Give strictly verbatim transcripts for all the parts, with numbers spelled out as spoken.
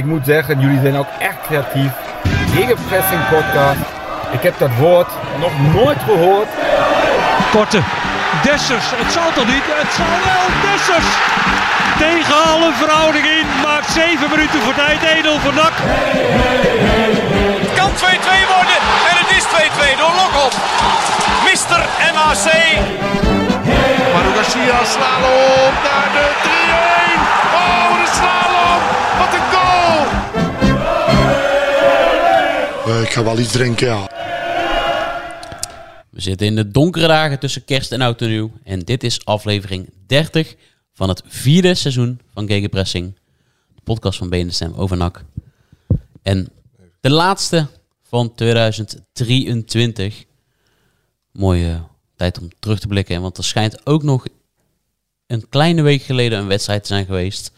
Ik moet zeggen, jullie zijn ook echt creatief. GegenPressing podcast. Ik heb dat woord nog nooit gehoord. Korte. Dessers. Het zal toch niet? Het zal wel. Dessers. Tegen alle verhouding in. Maakt zeven minuten voor tijd. één nul voor N A C. Het kan twee twee worden. En het is twee twee door Lokop. mister N A C. Maru Garcia slalom naar de drie een. Oh, de slalom. Wat een goal. Uh, ik ga wel iets drinken, ja. We zitten in de donkere dagen tussen kerst en oud en nieuw. En dit is aflevering dertig van het vierde seizoen van GegenPressing. De podcast van B N DeStem over N A C. En de laatste van tweeduizend drieëntwintig. Mooie tijd om terug te blikken. Want er schijnt ook nog een kleine week geleden een wedstrijd te zijn geweest.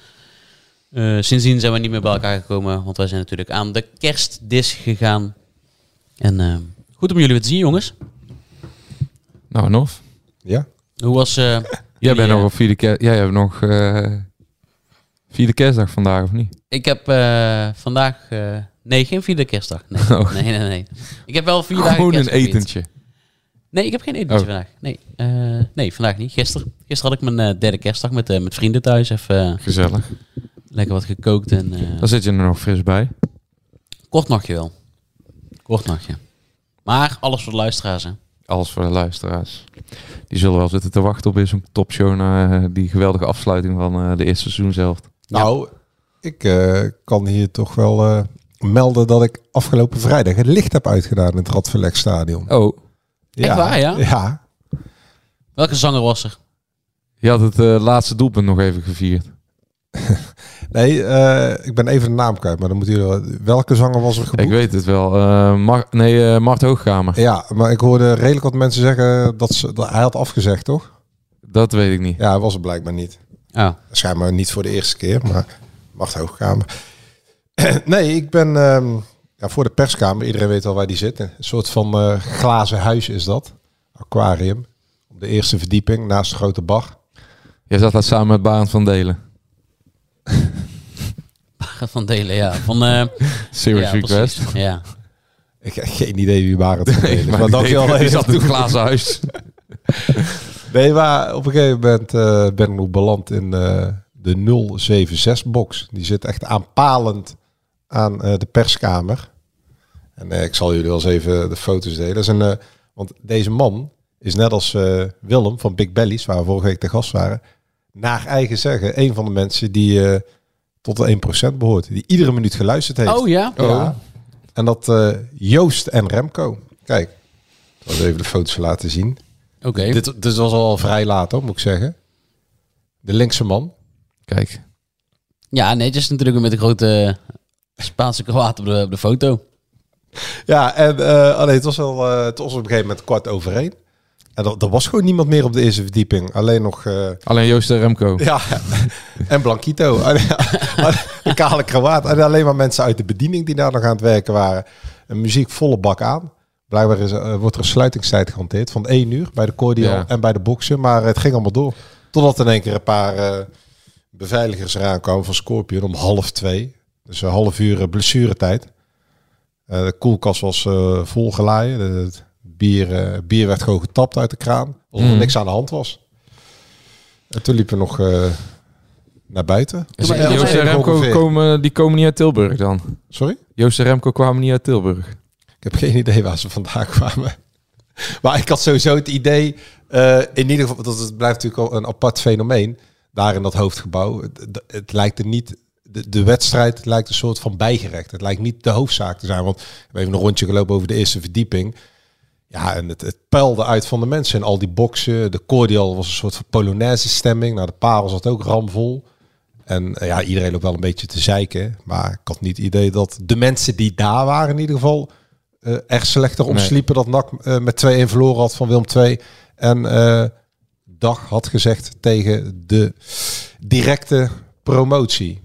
Uh, sindsdien zijn we niet meer bij elkaar gekomen. Want wij zijn natuurlijk aan de kerstdis gegaan. En uh, goed om jullie weer te zien, jongens. Nou, en of? Ja. Hoe was... Uh, Jij jullie, bent nog op vierde kerst... Jij hebt nog uh, vierde kerstdag vandaag, of niet? Ik heb uh, vandaag... Uh, nee, geen vierde kerstdag. Nee, oh. nee, nee, nee. Ik heb wel vier Gewoon dagen Gewoon een etentje. Nee, ik heb geen etentje oh. vandaag. Nee, uh, nee, vandaag niet. Gisteren. Gisteren had ik mijn uh, derde kerstdag met, uh, met vrienden thuis. Even, uh, Gezellig. Lekker wat gekookt. En, uh, dan zit je er nog fris bij. Kort nachtje wel. Kort nachtje. Maar alles voor de luisteraars, hè. Alles voor de luisteraars. Die zullen wel zitten te wachten op zo'n topshow na uh, die geweldige afsluiting van uh, de eerste seizoen zelf. Nou, ja. ik uh, kan hier toch wel uh, melden dat ik afgelopen vrijdag het licht heb uitgedaan in het Rat Verlegh Stadion. Oh, ja. Echt waar, ja? Ja. Welke zanger was er? Je had het uh, laatste doelpunt nog even gevierd. nee, uh, ik ben even de naam kwijt, maar dan moet jullie... Welke zanger was er geboekt? Ik weet het wel. Uh, Mar- nee, uh, Mart Hoogkamer. Ja, maar ik hoorde redelijk wat mensen zeggen dat, ze, dat hij had afgezegd, toch? Dat weet ik niet. Ja, hij was er blijkbaar niet. Ah. Schijnbaar niet voor de eerste keer, maar Mart Hoogkamer. nee, ik ben um, ja, voor de perskamer. Iedereen weet al waar die zit. Een soort van uh, glazen huis is dat. Aquarium. Op de eerste verdieping, naast de grote bar. Jij zat daar samen met Barend van Deelen. Barend van Deelen, ja. Van, uh, Serious ja, Request. Precies, ja. Ik heb geen idee wie Barend van Deelen. Nee, maar dat je al zat in een glazen huis. nee, maar op een gegeven moment uh, ben ik nog beland in uh, de nul zeven zes box. Die zit echt aanpalend aan uh, de perskamer. En uh, ik zal jullie wel eens even de foto's delen. Dat is een, uh, want deze man is net als uh, Willem van Big Belly's, waar we vorige week te gast waren... Naar eigen zeggen, een van de mensen die uh, tot de één procent behoort. Die iedere minuut geluisterd heeft. Oh ja? Oh. ja. En dat uh, Joost en Remco. Kijk, ik zal even de foto's laten zien. Oké. Okay. Dit, dit was al vrij laat, hoor, moet ik zeggen. De linkse man. Kijk. Ja, nee, het is natuurlijk met een grote Spaanse kroaat op de, op de foto. Ja, en uh, oh nee, het, was al, uh, het was op een gegeven moment kwart over één. En er, er was gewoon niemand meer op de eerste verdieping. Alleen nog... Uh... Alleen Joost en Remco. Ja, en Blanquito. Een kale krawaat. En alleen maar mensen uit de bediening die daar nog aan het werken waren. Een muziek volle bak aan. Blijkbaar is, uh, wordt er een sluitingstijd gehanteerd. Van één uur bij de cordial ja. en bij de boksen. Maar het ging allemaal door. Totdat in één keer een paar uh, beveiligers eraan kwamen van Scorpion om half twee. Dus een half uur blessuretijd. Uh, de koelkast was uh, volgelaaien. De, Bier, uh, bier werd gewoon getapt uit de kraan. Omdat er mm. niks aan de hand was. En toen liepen we nog uh, naar buiten. Dus ja, Joost en Remco komen, die komen niet uit Tilburg dan? Sorry? Joost en Remco kwamen niet uit Tilburg. Ik heb geen idee waar ze vandaan kwamen. Maar ik had sowieso het idee... Uh, in ieder geval, dat het blijft natuurlijk al een apart fenomeen. Daar in dat hoofdgebouw. Het, het lijkt er niet... De, de wedstrijd lijkt een soort van bijgerecht. Het lijkt niet de hoofdzaak te zijn. Want we hebben even een rondje gelopen over de eerste verdieping... Ja, en het, het peilde uit van de mensen. En al die boksen, de cordial was een soort van Polonaise stemming. Nou, de parel zat ook ramvol. En ja, iedereen loopt wel een beetje te zeiken. Maar ik had niet het idee dat de mensen die daar waren in ieder geval... Uh, echt slechter omsliepen nee. dat N A C uh, met twee een verloren had van Willem twee. En uh, Dag had gezegd tegen de directe promotie.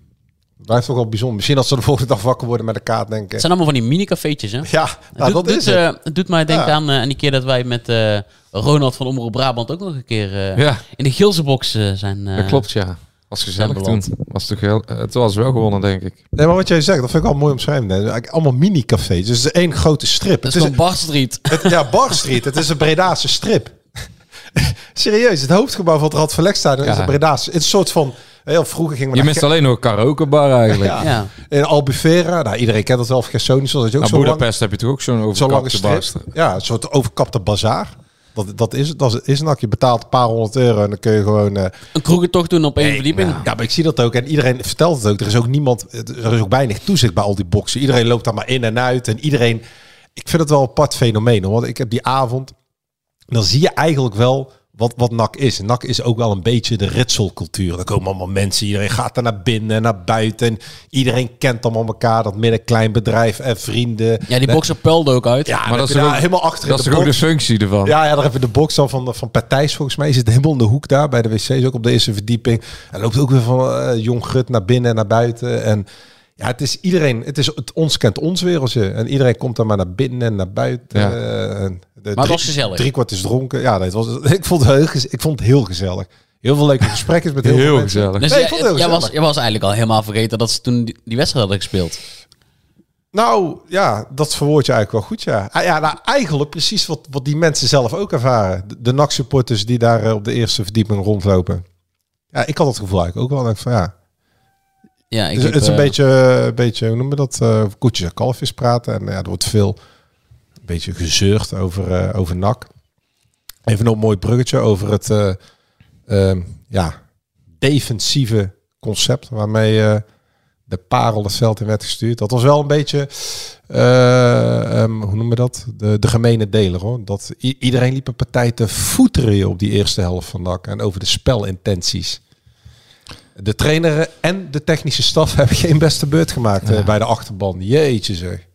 Blijft toch wel bijzonder. Misschien als ze de volgende dag wakker worden met een kaart, denk ik. Het zijn allemaal van die mini-cafeetjes, hè? Ja, nou, doet, dat is doet, het. Uh, het doet mij denken ja. aan, uh, aan die keer dat wij met uh, Ronald van Omroep Brabant ook nog een keer uh, ja. in de Gilzenbox uh, zijn... Uh, dat klopt, ja. was gezellig toen. Was toch heel, het was wel gewonnen, denk ik. Nee, maar wat jij zegt, dat vind ik wel mooi omschrijven. Eigenlijk allemaal mini-cafés. Dus het is één grote strip. Dat het is een Barstreet. Ja, Barstreet. Het is een Bredaanse strip. Serieus, het hoofdgebouw van het Rat Verlegh Stadion ja. is een Bredaanse. Het is een soort van... Heel vroeger ging we je mist alleen nog een karaokebar eigenlijk. Ja. Ja. In Albufeira, nou, iedereen kent dat zelf. Gersonisch, dat is ook nou, zo Budapest lang, heb je toch ook zo'n overkapte zo bar. Ja, een soort overkapte bazaar. Dat, dat is het. Dat is een je betaalt een paar honderd euro en dan kun je gewoon... Uh... Een kroegentocht doen op één hey, verdieping. Nou. Ja, maar ik zie dat ook. En iedereen vertelt het ook. Er is ook niemand... Er is ook weinig toezicht bij al die boxen. Iedereen loopt daar maar in en uit. En iedereen... Ik vind het wel een apart fenomeen. Want ik heb die avond... Dan zie je eigenlijk wel... Wat, wat N A C is. En N A C is ook wel een beetje de ritselcultuur. Er komen allemaal mensen. Iedereen gaat er naar binnen en naar buiten. En iedereen kent allemaal elkaar. Dat middenkleinbedrijf bedrijf en vrienden. Ja, die boxer puilde ook uit. Ja, maar dat is ook, helemaal achter. Dat is ook de functie ervan. Ja, ja, daar heb je de box al van, van Partijs volgens mij. Je zit helemaal in de hoek daar bij de wc's. Ook op de eerste verdieping. En loopt ook weer van uh, jong gut naar binnen en naar buiten. En ja, het is iedereen. Het is het ons kent ons wereldje. En iedereen komt dan maar naar binnen en naar buiten. Ja. Uh, en, De maar het was gezellig. Drie kwart is dronken. Ja, nee, het was, ik, vond het heel, ik vond het heel gezellig. Heel veel leuke gesprekken met heel, heel veel mensen. Gezellig. Dus nee, ik vond het heel gezellig. Was, je was eigenlijk al helemaal vergeten dat ze toen die, die wedstrijd hadden gespeeld. Nou, ja, dat verwoord je eigenlijk wel goed, ja. Ah, ja nou, eigenlijk precies wat, wat die mensen zelf ook ervaren. De, de N A C-supporters die daar uh, op de eerste verdieping rondlopen. Ja, ik had dat gevoel eigenlijk ook wel. Denk van, ja, ja ik dus, heb, het is een uh, beetje, een beetje, hoe noemen we dat, uh, koetjes en kalfjes praten. En ja, er wordt veel... Een beetje gezeurd over, uh, over N A C. Even een mooi bruggetje over het uh, uh, ja, defensieve concept waarmee uh, de parel het veld in werd gestuurd. Dat was wel een beetje, uh, um, hoe noemen we dat? De, de gemene deler hoor. Dat iedereen liep een partij te voeteren op die eerste helft van N A C en over de spelintenties. De trainer en de technische staf hebben geen beste beurt gemaakt ja. uh, bij de achterban. Jeetje zeg.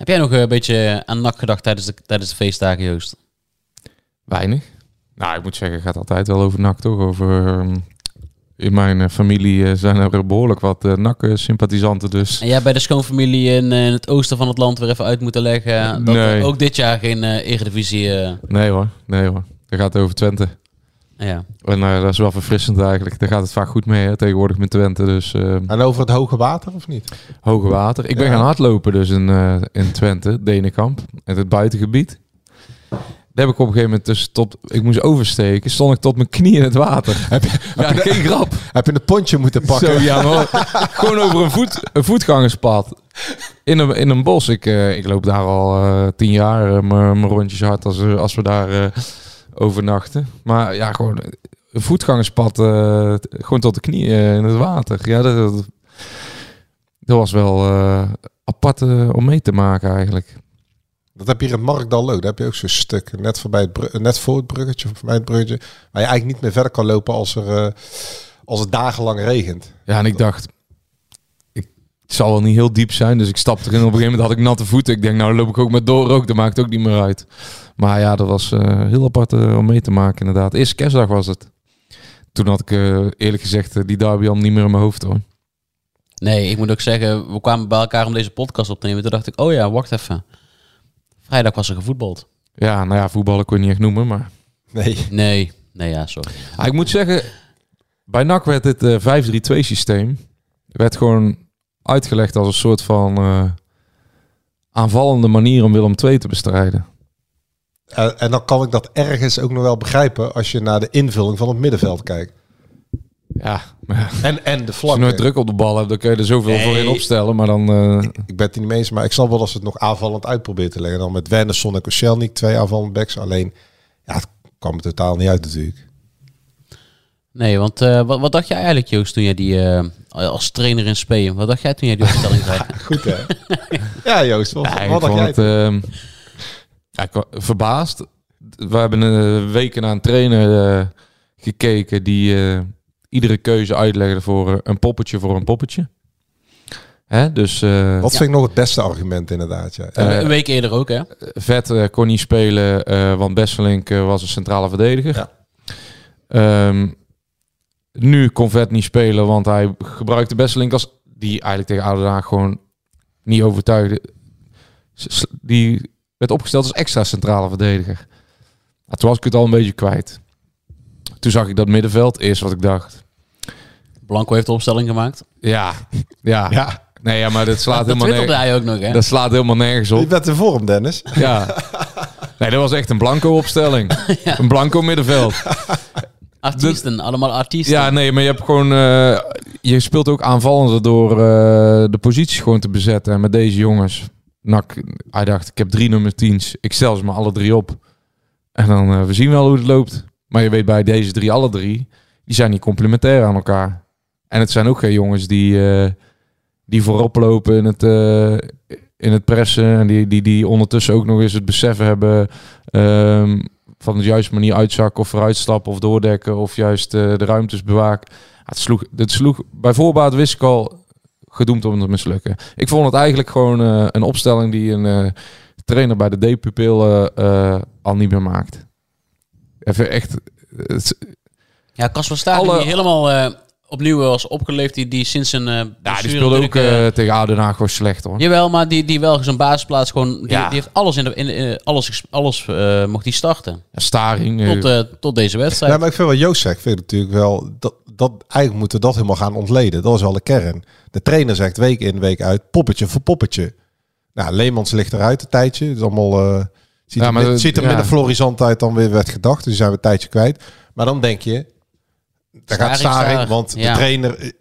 Heb jij nog een beetje aan N A C gedacht tijdens de, tijdens de feestdagen, Joost? Weinig. Nou, ik moet zeggen, het gaat altijd wel over N A C, toch? Over, um, in mijn familie zijn er behoorlijk wat uh, N A C-sympathisanten, dus... En jij bij de schoonfamilie in, in het oosten van het land weer even uit moeten leggen... dat nee. ook dit jaar geen uh, Eredivisie... Uh... Nee hoor, nee hoor. Dat gaat over Twente. Ja. En uh, dat is wel verfrissend eigenlijk. Daar gaat het vaak goed mee hè, tegenwoordig met Twente. Dus, uh, en over het hoge water of niet? Hoge water. Ik ben ja. gaan hardlopen dus in, uh, in Twente, Denekamp. En het buitengebied. Daar heb ik op een gegeven moment dus tot... Ik moest oversteken. Stond ik tot mijn knieën in het water. Heb je, ja, heb je geen de, grap. Heb je een pontje moeten pakken? Zo, ja, maar, gewoon over een, voet, een voetgangerspad. In een, in een bos. Ik, uh, ik loop daar al uh, tien jaar uh, mijn rondjes hard als, als we daar... Uh, overnachten. Maar ja, gewoon een voetgangerspad, uh, gewoon tot de knieën in het water. Ja, dat, dat, dat was wel uh, apart uh, om mee te maken eigenlijk. Dat heb je hier in Markdal ook. Daar heb je ook zo'n stuk, net, voorbij het net voor het bruggetje, voorbij het bruggetje, waar je eigenlijk niet meer verder kan lopen als, er, uh, als het dagenlang regent. Ja, en ik dacht, ik, het zal wel niet heel diep zijn, dus ik stapte erin. Op een gegeven moment had ik natte voeten. Ik denk, nou loop ik ook maar door ook, dat maakt ook niet meer uit. Maar ja, dat was uh, heel apart uh, om mee te maken inderdaad. Eerste kerstdag was het. Toen had ik uh, eerlijk gezegd uh, die derby al niet meer in mijn hoofd hoor. Nee, ik moet ook zeggen, we kwamen bij elkaar om deze podcast op te nemen. Toen dacht ik, oh ja, wacht even. Vrijdag was er gevoetbald. Ja, nou ja, voetballen kon je niet echt noemen, maar... Nee. Nee, nee ja, sorry. Ah, ik moet zeggen, bij N A C werd dit uh, vijf drie twee systeem... werd gewoon uitgelegd als een soort van uh, aanvallende manier om Willem twee te bestrijden. Uh, en dan kan ik dat ergens ook nog wel begrijpen als je naar de invulling van het middenveld kijkt. Ja. En, en de flanken. Als je nooit druk op de bal hebt, dan kun je er zoveel nee. voor in opstellen. Maar dan, uh... ik, ik ben het niet mee eens, maar ik snap wel als het nog aanvallend uitprobeert te leggen. Dan met Wernersson en Koscielny, twee aanvallende backs. Alleen, ja, het kwam er totaal niet uit natuurlijk. Nee, want uh, wat, wat dacht jij eigenlijk, Joost, toen jij die uh, als trainer in Spee... Wat dacht jij toen jij die opstelling zei? Goed, hè? Ja, Joost, wat, ja, wat dacht jij? Het, uh, Ja, verbaasd. We hebben een weken naar een trainer uh, gekeken die uh, iedere keuze uitlegde voor een poppetje voor een poppetje. Hè? Dus, uh, dat vind ja. ik nog het beste argument inderdaad. Ja. Uh, een week eerder ook hè. Vet uh, kon niet spelen, uh, want Besselink uh, was een centrale verdediger. Ja. Um, nu kon Vet niet spelen, want hij gebruikte Besselink als die eigenlijk tegen A D O Den Haag gewoon niet overtuigde. Die werd opgesteld als extra centrale verdediger. Nou, toen was ik het al een beetje kwijt. toen zag ik dat middenveld. Eerst wat ik dacht. Blanco heeft de opstelling gemaakt. Ja, ja. ja. Nee, ja, maar dat slaat, dat helemaal nerg- ook nog, hè? Dat slaat helemaal nergens op. Je bent in vorm, Dennis. Ja. Nee, dat was echt een blanco opstelling. ja. Een blanco middenveld. Artiesten, dat, allemaal artiesten. Ja, nee, maar je hebt gewoon... Uh, je speelt ook aanvallender door uh, de posities gewoon te bezetten. En met deze jongens... N A C, hij dacht, ik heb drie nummer tiens. Ik stel ze maar alle drie op. En dan uh, we zien wel hoe het loopt. Maar je weet bij deze drie, alle drie... Die zijn niet complementair aan elkaar. En het zijn ook geen jongens die... Uh, die voorop lopen in het, uh, in het pressen. En die, die, die ondertussen ook nog eens het besef hebben... Um, van de juiste manier uitzakken of vooruitstappen of doordekken... of juist uh, de ruimtes bewaken. Ja, het sloeg, het sloeg, bij voorbaat wist ik al gedoemd om te mislukken. Ik vond het eigenlijk gewoon uh, een opstelling... die een uh, trainer bij de D-pupil uh, al niet meer maakt. Even echt... Het, ja, Casper Staken alle... die helemaal... Uh... opnieuw was opgeleefd, die, die sinds een... Uh, ja, die speelde ook uh, tegen A D O Den Haag gewoon slecht, hoor. Jawel, maar die, die wel zo'n basisplaats gewoon... Die, ja. die heeft alles in de... In, in, alles alles uh, mocht die starten. Ja, Staring. Tot, uh, tot deze wedstrijd. Ja, maar ik vind wel Joost zegt, vind ik natuurlijk wel... Dat, dat, eigenlijk moeten we dat helemaal gaan ontleden. Dat is wel de kern. De trainer zegt week in, week uit, poppetje voor poppetje. Nou, Leemans ligt eruit een tijdje. Het is allemaal... Uh, ziet, ja, er, met, dat, ziet er ja. met een florisant uit dan weer werd gedacht. Dus zijn we een tijdje kwijt. Maar dan denk je... Daar gaat Staring, want ja. de trainer...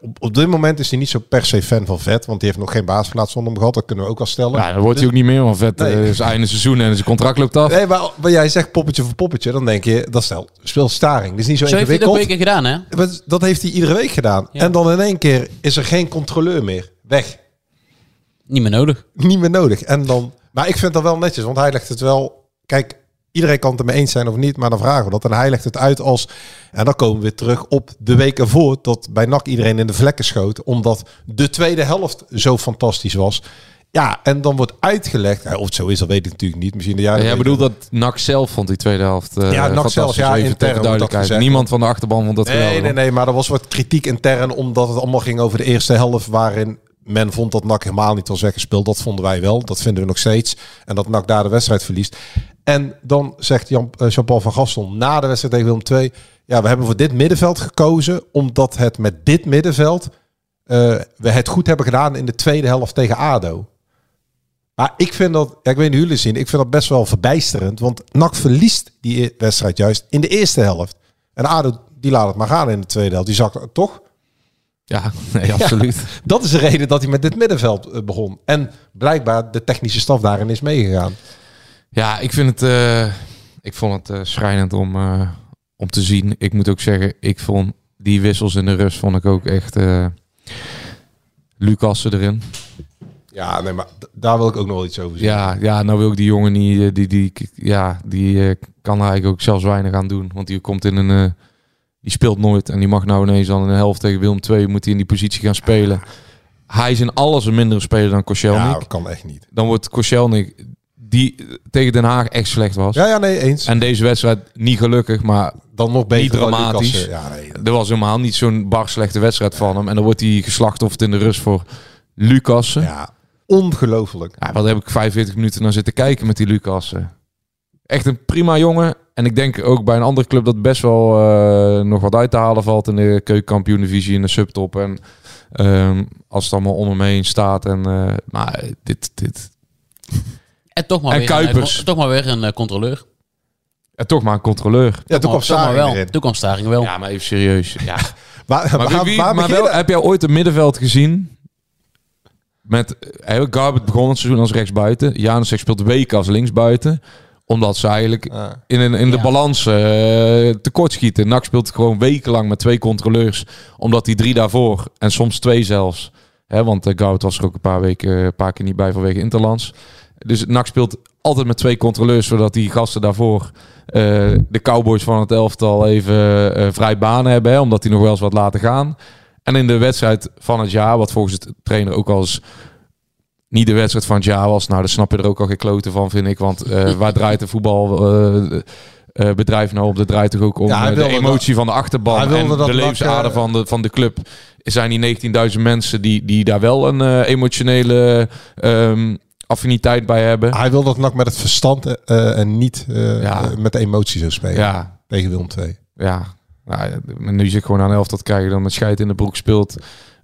Op, op dit moment is hij niet zo per se fan van Vet, want die heeft nog geen basisplaats zonder hem gehad. Dat kunnen we ook al stellen. Ja, dan wordt hij ook niet meer van Vet. Nee. Uh, zijn einde seizoen en zijn contract loopt af. Nee, maar, maar jij zegt poppetje voor poppetje, dan denk je, dat stel, speelt Staring. Dat is niet zo, zo ingewikkeld. Zo heeft hij dat ook een keer gedaan, hè? Dat heeft hij iedere week gedaan. Ja. En dan in één keer is er geen controleur meer. Weg. Niet meer nodig. Niet meer nodig. En dan, maar ik vind dat wel netjes, want hij legt het wel... Kijk... Iedereen kan het ermee eens zijn of niet, maar dan vragen we dat. En hij legt het uit als... En dan komen we weer terug op de week ervoor... dat bij N A C iedereen in de vlekken schoot... omdat de tweede helft zo fantastisch was. Ja, en dan wordt uitgelegd... Ja, of het zo is, dat weet ik natuurlijk niet. Misschien de jaren. Ja, jij bedoelt dat N A C zelf vond die tweede helft... Uh, ja, N A C zelf, ja, intern. Niemand van de achterban vond dat nee, geweldig. Nee, nee, maar er was wat kritiek intern... omdat het allemaal ging over de eerste helft... waarin men vond dat N A C helemaal niet was weggespeeld. Dat vonden wij wel, dat vinden we nog steeds. En dat N A C daar de wedstrijd verliest... En dan zegt Jan, uh, Jean-Paul van Gastel na de wedstrijd tegen Willem twee... ja, we hebben voor dit middenveld gekozen... omdat het met dit middenveld... Uh, we het goed hebben gedaan in de tweede helft tegen A D O. Maar ik vind dat... Ja, ik weet niet hoe jullie zien. Ik vind dat best wel verbijsterend. Want N A C verliest die wedstrijd juist in de eerste helft. En A D O, die laat het maar gaan in de tweede helft. Die zakt toch... Ja, nee, absoluut. Ja, dat is de reden dat hij met dit middenveld begon. En blijkbaar de technische staf daarin is meegegaan. Ja, ik vind het, uh, ik vond het uh, schrijnend om, uh, om te zien. Ik moet ook zeggen, ik vond die wissels in de rust vond ik ook echt uh, Lucassen erin. Ja, nee, maar d- daar wil ik ook nog wel iets over zeggen. Ja, ja, nou wil ik die jongen niet, die, die, ja, die uh, kan er eigenlijk ook zelfs weinig aan doen. Want die komt in een, uh, die speelt nooit en die mag nou ineens al in de helft tegen Willem twee, moet hij in die positie gaan spelen. Hij is in alles een mindere speler dan Koscielny. Ja, dat kan echt niet. Dan wordt Koscielny... die tegen Den Haag echt slecht was. Ja, ja, nee, eens. En deze wedstrijd niet gelukkig, maar dan nog beter niet dramatisch. Ja, nee. Er was helemaal niet zo'n bar slechte wedstrijd ja. van hem. En dan wordt hij geslachtofferd in de rust voor Lucassen. Ja, ongelooflijk. Ja, wat heb ik vijfenveertig minuten naar zitten kijken met die Lucassen. Echt een prima jongen. En ik denk ook bij een andere club dat best wel uh, nog wat uit te halen valt... in de Keuken Kampioen Divisie en de subtop. En um, als het allemaal om hem heen staat. En, uh, maar dit... dit... En toch maar, en weer een, toch maar weer een controleur. En toch maar een controleur. Ja, toen kwam Staring wel. Toen kwam Staring wel. Ja, maar even serieus. Ja. maar, maar, maar, wie, maar, maar wel, heb jij ooit een middenveld gezien? Met uh, Garbert begon het seizoen als rechtsbuiten. Janusek speelt weken als linksbuiten. Omdat ze eigenlijk uh. in, in, in de ja. balans uh, tekort schieten. N A C speelt gewoon wekenlang met twee controleurs. Omdat die drie daarvoor, en soms twee zelfs. Hè, want uh, Garbert was er ook een paar weken, een paar keer niet bij vanwege Interlands. Dus N A C speelt altijd met twee controleurs... zodat die gasten daarvoor uh, de Cowboys van het elftal even uh, vrij banen hebben. Hè, omdat die nog wel eens wat laten gaan. En in de wedstrijd van het jaar... wat volgens de trainer ook als niet de wedstrijd van het jaar was... nou, daar snap je er ook al geen kloten van, vind ik. Want uh, waar draait de voetbalbedrijf uh, uh, nou op? Dat draait toch ook om ja, de emotie dat, van de achterban... en de levensader uh, van, de, van de club. Er zijn die negentienduizend mensen die, die daar wel een uh, emotionele... Um, affiniteit bij hebben. Hij wil dat N A C met het verstand uh, en niet uh, ja. uh, met de emotie zo spelen. Ja. Tegen Willem twee. ja, nou, nu zit ik gewoon aan de helft dat krijgen dan met scheid in de broek speelt.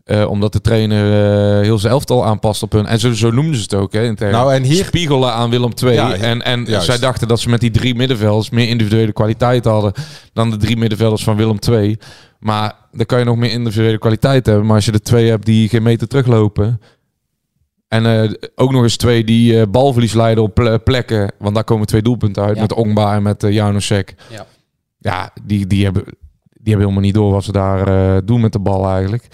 Uh, omdat de trainer uh, heel zijn elftal aanpast op hun. En zo, zo noemden ze het ook. Hè, in nou, en hier... Spiegelen aan Willem twee. Ja, hier... En, en zij dachten dat ze met die drie middenvelders meer individuele kwaliteit hadden dan de drie middenvelders van Willem twee. Maar dan kan je nog meer individuele kwaliteit hebben. Maar als je er twee hebt die geen meter teruglopen... En uh, ook nog eens twee die uh, balverlies leiden op ple plekken. Want daar komen twee doelpunten uit. Ja. Met Ongba en met uh, Janosek. Ja, ja die, die, hebben, die hebben helemaal niet door wat ze daar uh, doen met de bal eigenlijk.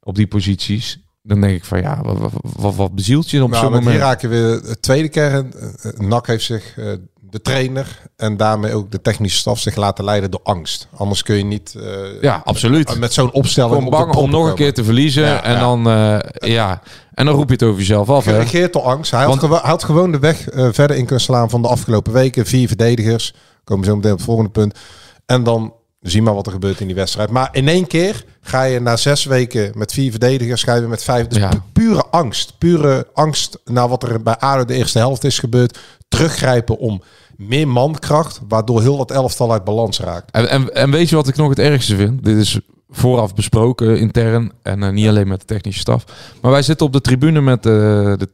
Op die posities. Dan denk ik van ja, wat, wat, wat, wat bezielt je op nou, zo'n moment? Hier raken we de tweede kern. N A C heeft zich, uh, de trainer en daarmee ook de technische staf zich laten leiden door angst. Anders kun je niet uh, ja, absoluut. met zo'n opstelling... Gewoon bang op om nog een keer te verliezen. Ja, en, ja. Dan, uh, ja. en dan roep je het over jezelf af. Geregeerd door angst. Hij Want, had, gewo had gewoon de weg uh, verder in kunnen slaan van de afgelopen weken. Vier verdedigers. Komen zo meteen op het volgende punt. En dan... Zie maar wat er gebeurt in die wedstrijd. Maar in één keer ga je na zes weken met vier verdedigers, ga je met vijf. Dus ja. pu pure angst. Pure angst naar wat er bij A D O de eerste helft is gebeurd. Teruggrijpen om meer mankracht, waardoor heel dat elftal uit balans raakt. En, en, en weet je wat ik nog het ergste vind? Dit is vooraf besproken intern en uh, niet alleen met de technische staf. Maar wij zitten op de tribune met uh,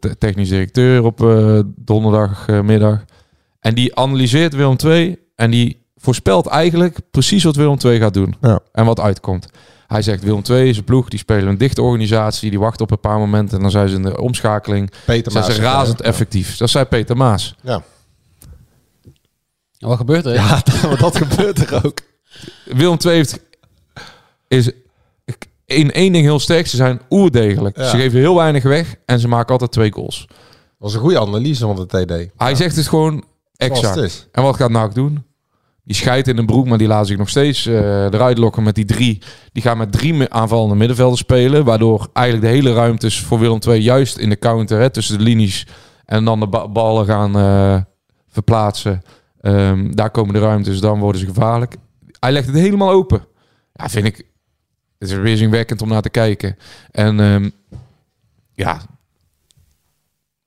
de technisch directeur op uh, donderdagmiddag. Uh, en die analyseert Willem twee en die... voorspelt eigenlijk precies wat Willem twee gaat doen. Ja. En wat uitkomt. Hij zegt Willem twee is een ploeg. Die spelen een dichte organisatie. Die wachten op een paar momenten. En dan zijn ze in de omschakeling. Peter Maas. Zijn ze razend effectief. Ja. Dat zei Peter Maas. Ja. En wat gebeurt er? Ja, dat, dat gebeurt er ook. Willem twee heeft, is in één ding heel sterk. Ze zijn oerdegelijk. Ja. Ze geven heel weinig weg. En ze maken altijd twee goals. Dat was een goede analyse van de T D. Hij ja. zegt het gewoon exact. Het is. En wat gaat N A C doen? Die scheidt in de broek, maar die laat zich nog steeds uh, eruit lokken met die drie. Die gaan met drie aanvallende middenvelden spelen. Waardoor eigenlijk de hele ruimtes voor Willem twee juist in de counter, hè, tussen de linies en dan de ba ballen gaan uh, verplaatsen. Um, daar komen de ruimtes, dan worden ze gevaarlijk. Hij legt het helemaal open. Ja, vind ik... Het is weerzinwekkend om naar te kijken. En um, ja...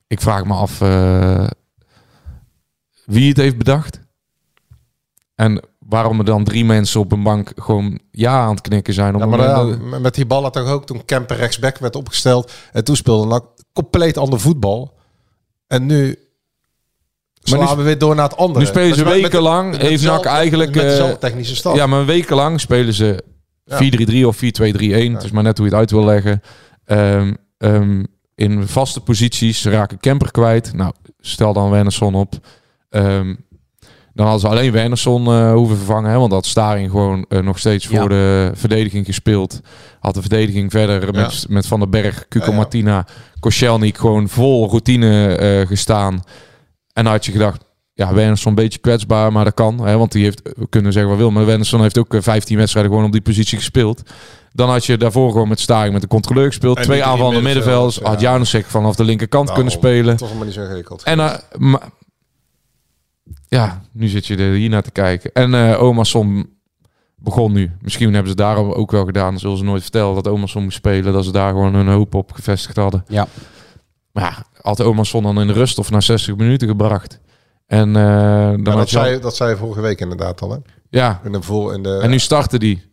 Ik vraag me af uh, wie het heeft bedacht. En waarom er dan drie mensen op een bank gewoon ja aan het knikken zijn. Om ja, maar ja, met die ballen toch ook toen Kemper rechtsback werd opgesteld. En toen speelde N A C compleet ander voetbal. En nu slaan maar nu, we weer door naar het andere. Nu spelen ze wekenlang. Heeft N A C eigenlijk... Met dezelfde technische stad. Ja, maar wekenlang spelen ze vier drie drie of vier twee drie een. Ja. Dus maar net hoe je het uit wil leggen. Um, um, in vaste posities raken Kemper kwijt. Nou, stel dan Wernersson op. Um, Dan hadden ze alleen Wernersson uh, hoeven vervangen. Hè, want had Staring gewoon uh, nog steeds ja. voor de verdediging gespeeld. Had de verdediging verder ja. met, met Van den Berg, Cuco ja, ja. Martina, Koscielny gewoon vol routine uh, gestaan. En dan had je gedacht, ja, Wernersson een beetje kwetsbaar, maar dat kan. Hè, want die heeft, we kunnen zeggen wat wil, maar Wernersson heeft ook vijftien wedstrijden gewoon op die positie gespeeld. Dan had je daarvoor gewoon met Staring met de controleur gespeeld. En twee aanvallende middenvelders. Ja. Had Janosek vanaf de linkerkant nou, kunnen spelen. Dat was allemaal niet zo geregeld. En uh, maar, ja, nu zit je er hier naar te kijken. En uh, Omarsson begon nu. Misschien hebben ze daarom ook wel gedaan. Dan zullen ze nooit vertellen dat Omarsson moest spelen. Dat ze daar gewoon hun hoop op gevestigd hadden. Ja. Maar ja, had Omarsson dan in de rust of na zestig minuten gebracht. En, uh, dan dat, had je zei, al... dat zei je vorige week inderdaad al. Hè? Ja. In de vol, in de... En nu startte die.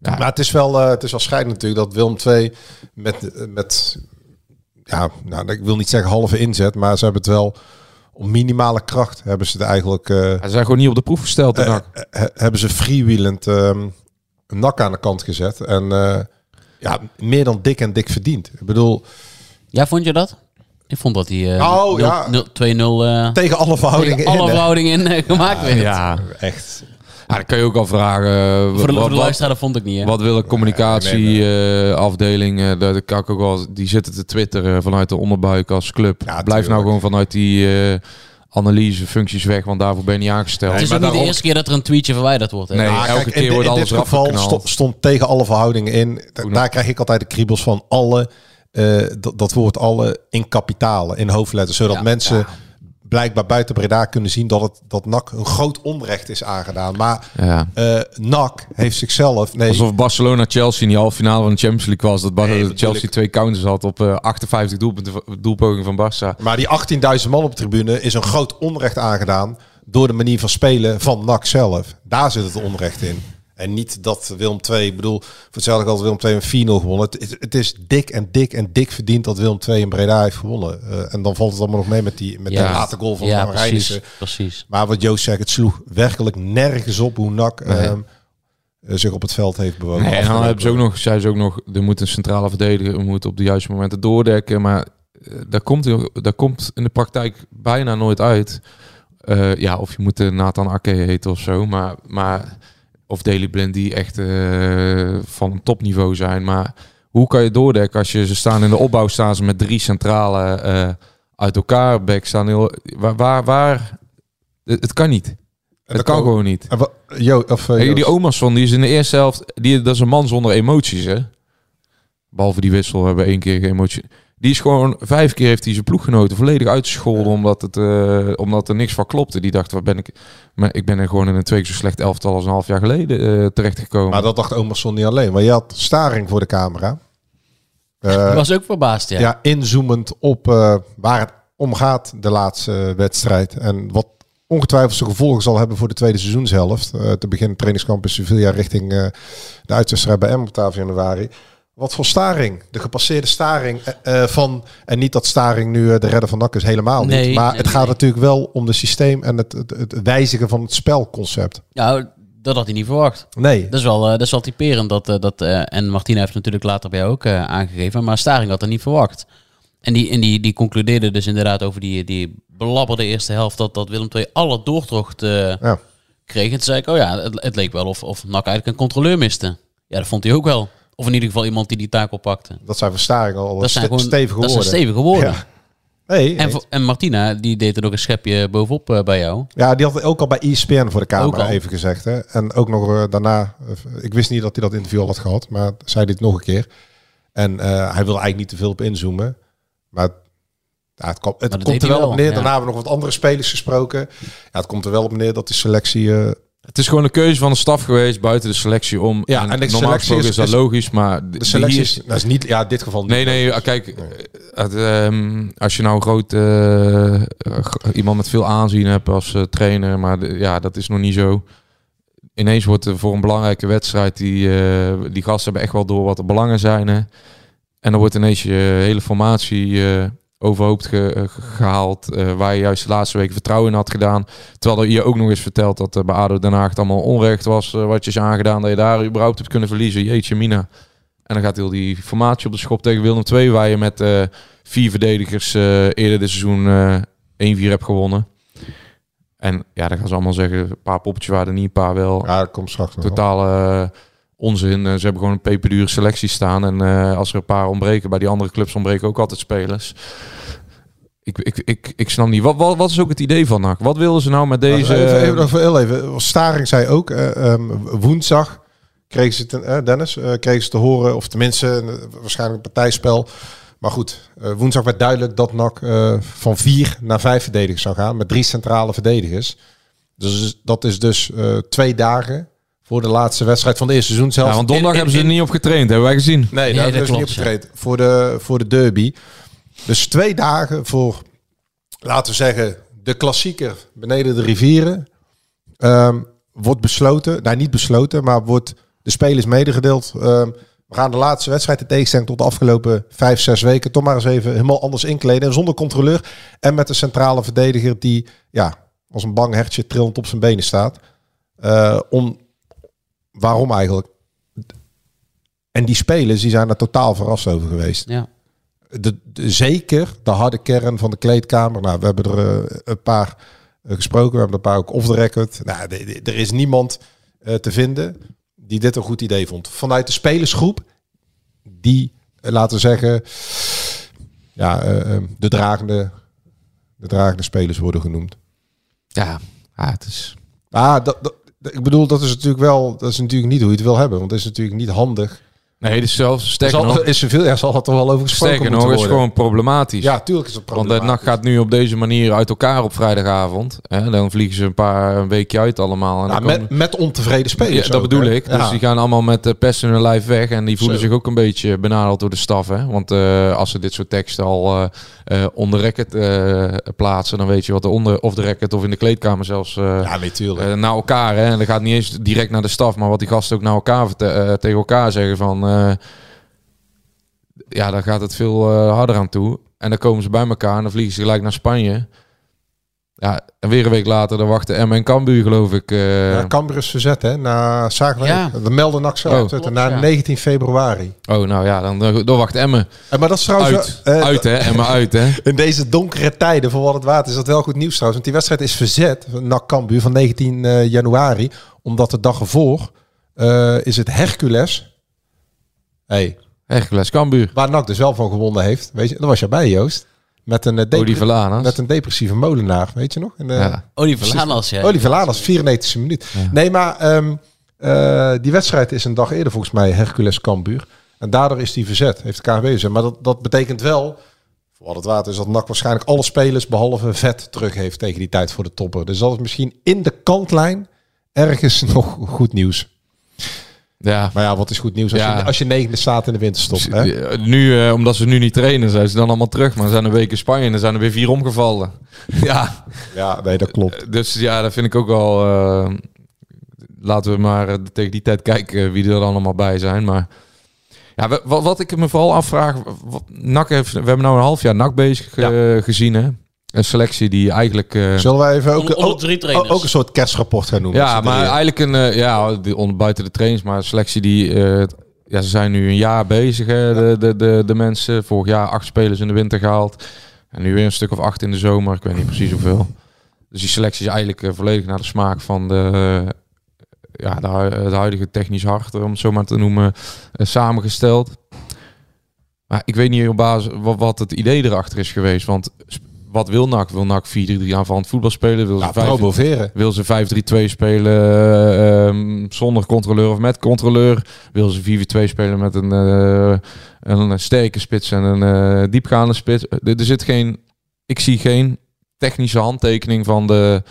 Ja. Maar het is wel, uh, het is wel scheidend natuurlijk dat Willem twee met... met ja, nou, ik wil niet zeggen halve inzet, maar ze hebben het wel... Om minimale kracht hebben ze het eigenlijk... Uh, ja, ze zijn gewoon niet op de proef gesteld. Uh, he, hebben ze freewheelend uh, een N A C aan de kant gezet. En uh, ja, meer dan dik en dik verdiend. Ik bedoel... Ja, vond je dat? Ik vond dat hij uh, oh, ja. twee nul... Uh, tegen alle verhoudingen tegen alle in. Alle verhoudingen in uh, gemaakt ja, werd. Ja, echt. Ja, dat kan je ook al vragen. Uh, voor de, wat, voor de luisteraar dat vond ik niet. Hè? Wat wil een communicatieafdeling? Uh, uh, de kakogals, die zitten te twitteren vanuit de onderbuik als club. Ja, blijf tuurlijk. Nou gewoon vanuit die uh, analysefuncties weg, want daarvoor ben je niet aangesteld. Ja, het is maar ook daarom... niet de eerste keer dat er een tweetje verwijderd wordt. Hè? Nee, nou, elke kijk, keer in, wordt in alles In dit geval stond, stond tegen alle verhoudingen in. Da daar krijg ik altijd de kriebels van alle. Uh, dat, dat woord alle in kapitalen, in hoofdletters, zodat ja, mensen... Ja. blijkbaar buiten Breda kunnen zien dat het dat N A C een groot onrecht is aangedaan. Maar ja. uh, N A C heeft zichzelf... Nee. Alsof Barcelona-Chelsea in die halve finale van de Champions League was. Dat Bar nee, Chelsea natuurlijk. twee counters had op uh, achtenvijftig doelpunten doelpogingen van Barça. Maar die achttienduizend man op de tribune is een groot onrecht aangedaan door de manier van spelen van N A C zelf. Daar zit het onrecht in. En niet dat Willem twee, ik bedoel, voor hetzelfde geld Willem twee een vier nul gewonnen. Het, het is dik en dik en dik verdiend dat Willem twee in Breda heeft gewonnen. Uh, en dan valt het allemaal nog mee met die met ja. de late goal van ja, precies, precies. Maar wat Joost zegt, het sloeg werkelijk nergens op hoe N A C nee. um, uh, zich op het veld heeft bewogen. Nee, en dan hebben ze ook nog, zei ze ook nog, er moet een centrale verdediger, er moet op de juiste momenten doordekken. Maar uh, daar, komt, daar komt in de praktijk bijna nooit uit. Uh, ja, of je moet uh, Nathan Aké heten of zo, maar... maar of Daily Blind die echt uh, van een topniveau zijn. Maar hoe kan je doordekken als je ze staan in de opbouw staan ze met drie centrale uh, uit elkaar bek staan heel waar waar, waar het, het kan niet. Het kan ook, gewoon niet. Wa, jo, of, uh, hey, die oma's van die is in de eerste helft die dat is een man zonder emoties hè. Behalve die wissel we hebben één keer geen emotie. Die is gewoon vijf keer heeft hij zijn ploeggenoten volledig uitgescholden omdat het uh, omdat er niks van klopte. Die dacht, wat ben ik? Maar ik ben er gewoon in een twee keer zo slecht elftal als een half jaar geleden uh, terechtgekomen. Maar dat dacht Omerson niet alleen. Maar je had Staring voor de camera. Uh, was ook verbaasd, ja. Ja, inzoomend op uh, waar het om gaat de laatste wedstrijd en wat ongetwijfeld zijn gevolgen zal hebben voor de tweede seizoenshelft. Uh, te beginnen trainingskamp in Sevilla richting uh, de uitwedstrijd bij Emmen op twaalf januari. Wat voor Staring? De gepasseerde Staring uh, van... En niet dat Staring nu uh, de redder van N A C is, helemaal nee, niet. Maar nee, het gaat nee. natuurlijk wel om het systeem en het, het, het wijzigen van het spelconcept. Nou, dat had hij niet verwacht. Nee. Dat is wel, uh, dat is wel typerend. Dat, uh, dat, uh, en Martina heeft natuurlijk later bij jou ook uh, aangegeven. Maar Staring had dat niet verwacht. En die, en die, die concludeerde dus inderdaad over die, die belabberde eerste helft... dat, dat Willem twee alle doortocht uh, ja. kreeg. En toen zei ik, oh ja, het, het leek wel of, of N A C eigenlijk een controleur miste. Ja, dat vond hij ook wel. Of in ieder geval iemand die die taak oppakte. Dat zijn verstaringen al dat zijn st gewoon, stevige woorden. Dat zijn stevige woorden. Ja. Nee, en, en Martina, die deed er ook een schepje bovenop uh, bij jou. Ja, die had ook al bij E S P N voor de camera even gezegd. Hè? En ook nog uh, daarna... Uh, ik wist niet dat hij dat interview al had gehad, maar zei dit nog een keer. En uh, hij wilde eigenlijk niet te veel op inzoomen. Maar... Ja, het komt, het maar komt er wel op neer. Ja. Daarna hebben we nog wat andere spelers gesproken. Ja, het komt er wel op neer dat die selectie... Uh, Het is gewoon een keuze van de staf geweest buiten de selectie om. Ja, en, en de normaal gesproken is, is dat logisch, maar de selectie is, is, is niet. Ja, in dit geval. Niet nee, nee. Kijk, het, um, als je nou een groot uh, iemand met veel aanzien hebt als uh, trainer, maar de, ja, dat is nog niet zo. Ineens wordt er voor een belangrijke wedstrijd die uh, die gasten hebben echt wel door wat de belangen zijn, hè. En dan wordt ineens je hele formatie Uh, overhoop ge, gehaald, uh, waar je juist de laatste week vertrouwen in had gedaan. Terwijl je ook nog eens verteld dat uh, bij A D O Den Haag het allemaal onrecht was, uh, wat je is aangedaan, dat je daar überhaupt hebt kunnen verliezen. Jeetje mina. En dan gaat heel die formatie op de schop tegen Willem twee, waar je met uh, vier verdedigers uh, eerder dit seizoen uh, één vier hebt gewonnen. En ja, dan gaan ze allemaal zeggen, een paar poppetjes waren er niet, een paar wel. Ja, dat komt straks nog. Totale uh, onzin. Uh, ze hebben gewoon een peperdure selectie staan. En uh, als er een paar ontbreken, bij die andere clubs ontbreken ook altijd spelers. Ik, ik, ik, ik snap niet. Wat, wat, wat is ook het idee van N A C? Wat wilden ze nou met deze... Even, even, even, heel even. Staring zei ook, uh, um, woensdag kregen ze, ten, uh, Dennis, uh, kregen ze te horen, of tenminste, uh, waarschijnlijk een partijspel. Maar goed, uh, woensdag werd duidelijk dat N A C uh, van vier naar vijf verdedigers zou gaan, met drie centrale verdedigers. Dus dat is dus uh, twee dagen voor de laatste wedstrijd van de eerste seizoen zelf. Ja, want donderdag in, in, hebben ze er niet op getraind, hebben wij gezien. Nee, daar nee, hebben ze niet op getraind. Voor de, voor de derby. Dus twee dagen voor, laten we zeggen, de klassieker beneden de rivieren. Um, wordt besloten, nou niet besloten, maar wordt de spelers medegedeeld. Um, we gaan de laatste wedstrijd, in tegenstelling tot de afgelopen vijf, zes weken, toch maar eens even helemaal anders inkleden. En zonder controleur en met een centrale verdediger die ja, als een bang hertje trillend op zijn benen staat. Uh, om, waarom eigenlijk? En die spelers die zijn er totaal verrast over geweest. Ja. De, de, zeker de harde kern van de kleedkamer. Nou, we hebben er uh, een paar uh, gesproken. We hebben er een paar ook off the record. Nou, de, de, er is niemand uh, te vinden die dit een goed idee vond. Vanuit de spelersgroep die, uh, laten we zeggen, ja, uh, de, dragende, de dragende spelers worden genoemd. Ja, ah, het is... Ah, dat, dat, ik bedoel, dat is natuurlijk wel, dat is natuurlijk niet hoe je het wil hebben. Want het is natuurlijk niet handig. Nee, dus zelfs sterker zal, nog... In Sevilla zal dat toch wel over gesproken moeten worden. Sterker nog, is gewoon problematisch. Ja, tuurlijk is het problematisch. Want de N A C gaat nu op deze manier uit elkaar op vrijdagavond. Hè? Dan vliegen ze een paar een weekje uit allemaal. En ja, dan met, komen... met ontevreden spelers. Ja, dat ook, bedoel hè? ik. Dus ja. die gaan allemaal met uh, pesten hun lijf weg. En die voelen Zo. zich ook een beetje benaderd door de staf. Hè? Want uh, als ze dit soort teksten al uh, uh, onder record uh, plaatsen... dan weet je wat er onder of de record of in de kleedkamer zelfs... Uh, ja, natuurlijk. Uh, naar elkaar. Hè? En dat gaat niet eens direct naar de staf. Maar wat die gasten ook naar elkaar uh, tegen elkaar zeggen van... Uh, ja, daar gaat het veel uh, harder aan toe. En dan komen ze bij elkaar en dan vliegen ze gelijk naar Spanje. Ja, en weer een week later, dan wachten Emmen en Cambuur, geloof ik. Uh... Ja, Cambuur is verzet, hè? Na zagen ja. we melden N A C zelf oh, na ja. negentien februari. Oh, nou ja, dan, dan wacht Emmen. En maar dat is trouwens uit, uh, uit hè? Emmen uit, hè? In deze donkere tijden voor wat het waard is dat wel goed nieuws trouwens. Want die wedstrijd is verzet, N A C Cambuur van negentien januari, omdat de dag ervoor uh, is het Hercules. Hey. Hercules Cambuur. Waar N A C dus wel van gewonnen heeft. Weet je, daar was jij bij, Joost. Met een, depre met een depressieve molenaar, weet je nog? En, uh, ja. Olivellanas, ja. Olivellanas, vierennegentigste minuut. Ja. Nee, maar um, uh, die wedstrijd is een dag eerder volgens mij Hercules Cambuur. En daardoor is die verzet, heeft de K N V B gezegd. Maar dat, dat betekent wel, voor wat het waard is, dat N A C waarschijnlijk alle spelers behalve Vet terug heeft tegen die tijd voor de topper. Dus dat is misschien in de kantlijn ergens nog goed nieuws. Ja. Maar ja, wat is goed nieuws als, ja. je, als je negende staat in de winterstop? Hè? Nu, uh, omdat ze nu niet trainen, zijn ze dan allemaal terug. Maar ze zijn een week in Spanje en er zijn er weer vier omgevallen. ja. ja, nee, dat klopt. Dus ja, dat vind ik ook wel... Uh, laten we maar uh, tegen die tijd kijken wie er dan allemaal bij zijn. Maar ja, wat, wat ik me vooral afvraag... Wat, N A C heeft, we hebben nu een half jaar N A C bezig ja. uh, gezien, hè? Een selectie die eigenlijk... Uh, Zullen wij even ook, on, on drie ook, ook een soort kerstrapport gaan noemen? Ja, maar eigenlijk een... Uh, ja, die, on, buiten de trainers, maar een selectie die... Uh, ja, ze zijn nu een jaar bezig, hè, ja. de, de, de, de mensen. Vorig jaar acht spelers in de winter gehaald. En nu weer een stuk of acht in de zomer. Ik weet niet precies hoeveel. Dus die selectie is eigenlijk uh, volledig naar de smaak van de... Uh, ja, de, hu de huidige technisch hart, om het zo maar te noemen, uh, samengesteld. Maar ik weet niet op basis wat, wat het idee erachter is geweest, want... Wat wil N A C? Wil N A C vier drie drie aanvallend voetbal spelen? Wil nou, ze vijf drie twee spelen uh, zonder controleur of met controleur? Wil ze vier vier twee spelen met een, uh, een sterke spits en een uh, diepgaande spits? Er, er zit geen, ik zie geen technische handtekening van de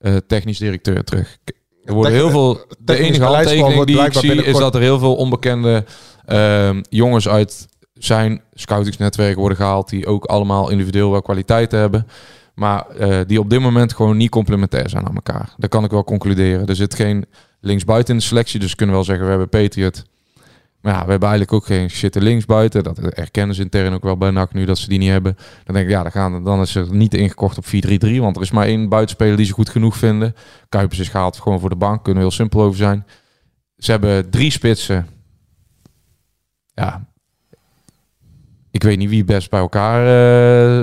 uh, technisch directeur terug. Er worden heel veel, de enige handtekening die ik zie is dat er heel veel onbekende uh, jongens uit... zijn scoutingsnetwerken worden gehaald die ook allemaal individueel wel kwaliteiten hebben, maar uh, die op dit moment gewoon niet complementair zijn aan elkaar. Dat kan ik wel concluderen. Er zit geen linksbuiten in de selectie, dus kunnen we wel zeggen we hebben Patriot. Maar ja, we hebben eigenlijk ook geen shitte linksbuiten. Dat erkennen ze intern ook wel bij N A C nu dat ze die niet hebben. Dan denk ik, ja, dan, gaan, dan is er niet ingekocht op vier drie drie, want er is maar één buitenspeler die ze goed genoeg vinden. Kuipers is gehaald gewoon voor de bank, kunnen we heel simpel over zijn. Ze hebben drie spitsen. Ja... Ik weet niet wie best bij elkaar